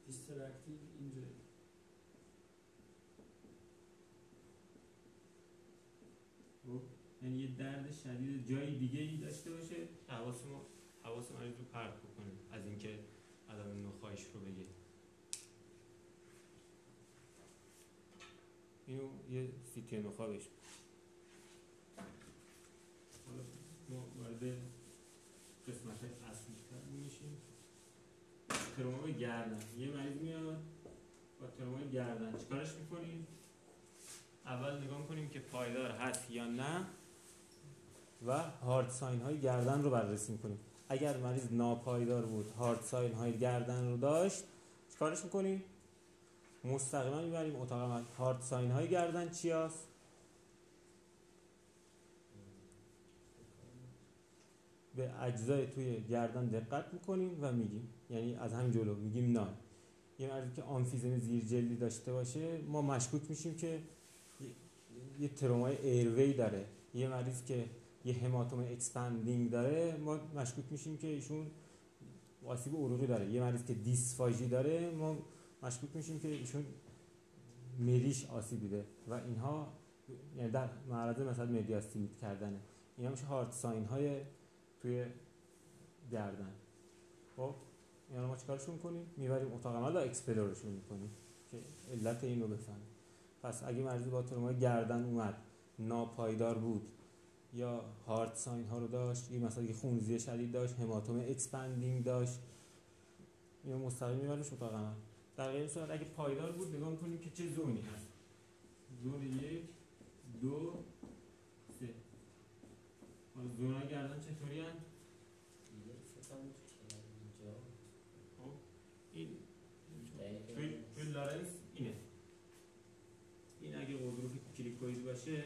distractive injury. یعنی یه درد شدید جای دیگه ای داشته باشه، حواس ما حواس مریض رو پرت بکنه از اینکه عدم نخایش رو بگه. اینو یه سی تی نخا بشه. ما وارد قسمت اصلی میشیم. ترومای گردن. یه مریض میاد با ترومای گردن. چیکارش میکنیم؟ اول نگاه میکنیم که پایدار هست یا نه و هارد ساین های گردن رو بررسی میکنیم. اگر مریض ناپایدار بود، هارد ساین های گردن رو داشت، چیکارش میکنیم؟ مستقیما میبریم اتاق عمل. هارد ساین های گردن چی هست؟ به اجزای توی گردن دقت میکنیم و میگیم، یعنی از هم جلو میگیم نه. یه مریضی که آمفیزم زیر جلدی داشته باشه ما مشکوک میشیم که یه ترومای ایروی داره. یه مریض که یه هماتوم اکسپاندینگ داره ما مشکوک میشیم که ایشون آسیب عروقی داره. یه مریض که دیسفاژی داره ما مشکوک میشیم که ایشون مریش آسیب دیده و اینها یعنی در معرض مثلا مدیاستینیت کردنه. اینا میشه هارد ساین های توی گردن. خب اینا ما چیکارشون کنیم؟ میبریم اتاق عمل و اکسپلورشون میکنیم که علت اینو بفهمیم. پس اگه مریض با ترومای گردن اومد، ناپایدار بود یا هارد ساین ها رو داشت، یه مثلا خونریزی شدید داشت، هماتوم اکسپاندینگ داشت، اینو مستقیم میبریمش اتاق عمل. در غیر صورت اگه پایدار بود نگاه می‌کنیم که چه زونی هست. زون یک، دو، سه. زونای گردن چطوری هست؟ این توی لارنس اینه. این اگه غضروف کلیکوید باشه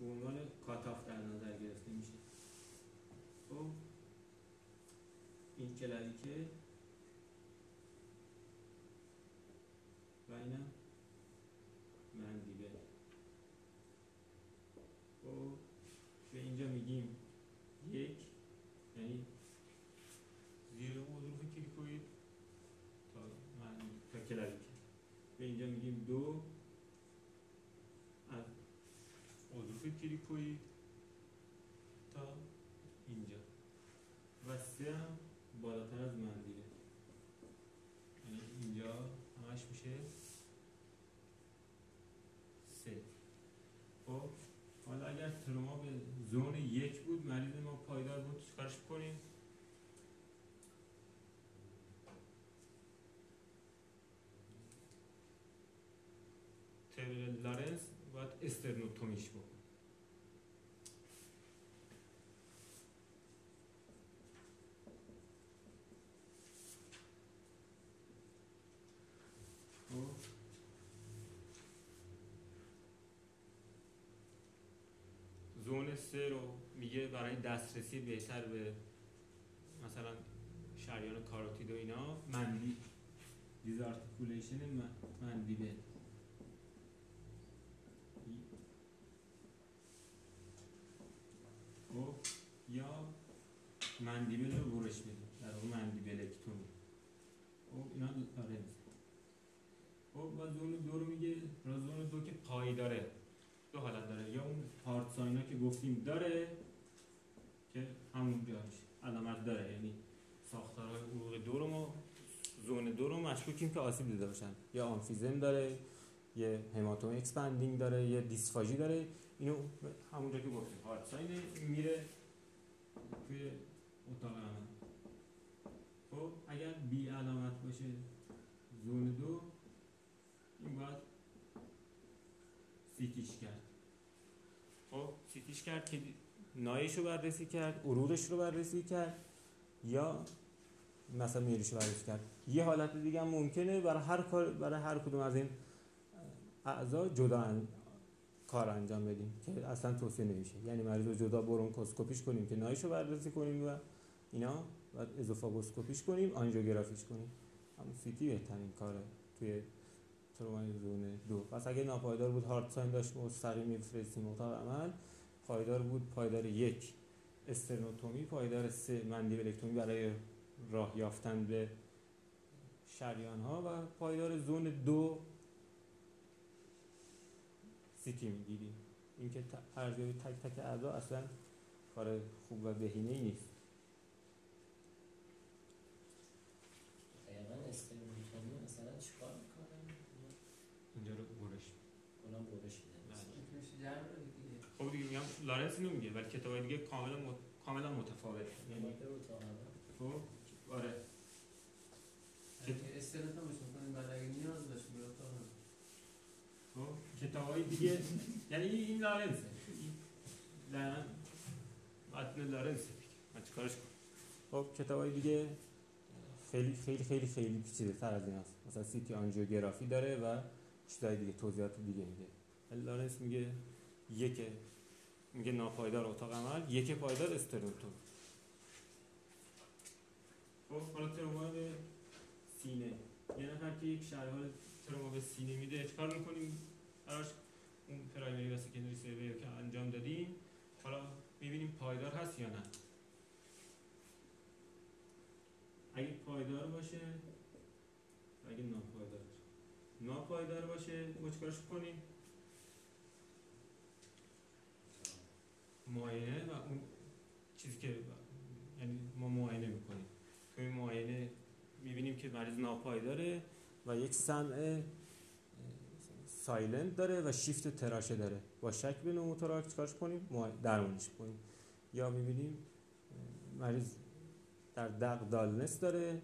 به عنوان کاتاف در نظر گرفته میشه. این کلریکه و اینم مندیبه. خب به اینجا میگیم یک، یعنی زیر غضروف کلیکوید تا من تا کلریک. به اینجا میگیم دو، از غضروف کلیکوید تا اینجا و سه هم بالاتر از مندیله. یعنی اینجا همش میشه سه. خب حالا اگر تروما به زون یک بود، مریض ما پایدار بود، چیکارش کنیم؟ طبق لارنس باید استرنوتومیش بکنیم. سه رو میگه برای دسترسی بهتر به مثلا شریان کاروتید و اینا منلی دیزارتیکولیشن منلی به او یا مندیبل رو برش میده در اون مندیبل اکتومی او اینا دوتاره میزن او و زون دو رو میگه را زون دو که پایی داره دو حالت داره یا اون پارت ساینا که گفتیم داره که همون جاش علامت داره یعنی ساختارهای عروق دو رو ما زون دو رو مشکوکیم که آسیب دیده باشن یا آمفیزم داره یه هماتوم اکسپندینگ داره یه دیسفاژی داره اینو همونجا که گفتیم پارت ساینه میره توی اتاق عمل. خب اگر بی علامت باشه زون دو این باید سیتیش کرد. خب سیتیش کرد که نایش رو بررسی کرد، عروقش رو بررسی کرد یا مثلا میریش رو بررسی کرد. یه حالت دیگه هم ممکنه برای هر کار برای هر کدوم از این اعضا جدا ان... کار انجام بدیم که اصلا توصیه نمیشه. یعنی مریض رو جدا برونکوسکوپیش کنیم که نایش رو بررسی کنیم و اینا و ازوفاگوسکوپیش کنیم، آنژیوگرافیش کنیم. اما سی تی بهترین کاره توی ترومای زون دو. پس اگه ناپایدار بود هارد ساین داشت مستقیم می‌فرستیم اتاق عمل، پایدار بود پایدار یک استرنوتومی، پایدار سه مندیبلکتومی برای راه یافتن به شریان‌ها و پایدار زون دو سیتی می‌دیدیم. اینکه ارزیابی تک تک اعضا اصلا کار خوب و بهینه‌ای نیست. تقریبا استرنوتومی مثلا چیکار می‌کنه؟ اونجا رو برش. اونا برش میدن. خب دیگه میگم لارنس اینو میگه ولی کتابای دیگه کاملا مت... کاملا متفاوته. یعنی خب آره. استرنوتومی می‌کنیم برای نیاز داشت میره تا کتاب‌های دیگه یعنی این لارنسه لارنس متن لارنسه من چیکارش کنم. خب کتاب‌های دیگه خیلی خیلی خیلی خیلی پیچیده‌تر از این هست مثلا سی تی آنژیوگرافی داره و چیزهای دیگه توضیحات دیگه میده. لارنس میگه یک میگه ناپایدار اتاق عمل یک پایدار استرنوتوم. خب حالا تروما به سینه یعنی هر کی یک شرحال تروما به سینه میده چیکار میکنیم؟ براش اون پرایمری و سکندری سروی که انجام دادیم حالا میبینیم پایدار هست یا نه. اگه پایدار باشه اگه ناپایدار ناپایدار باشه ما چیکارش کنیم؟ معاینه و اون چیزی که یعنی ما معاینه میکنیم توی معاینه میبینیم که مریض ناپایداره و یک سمع سایلنت داره و شیفت تراشه داره با شک به نوموتوراکس چیکارش کنیم؟ درمونش کنیم. یا میبینیم مریض در دق دالنس داره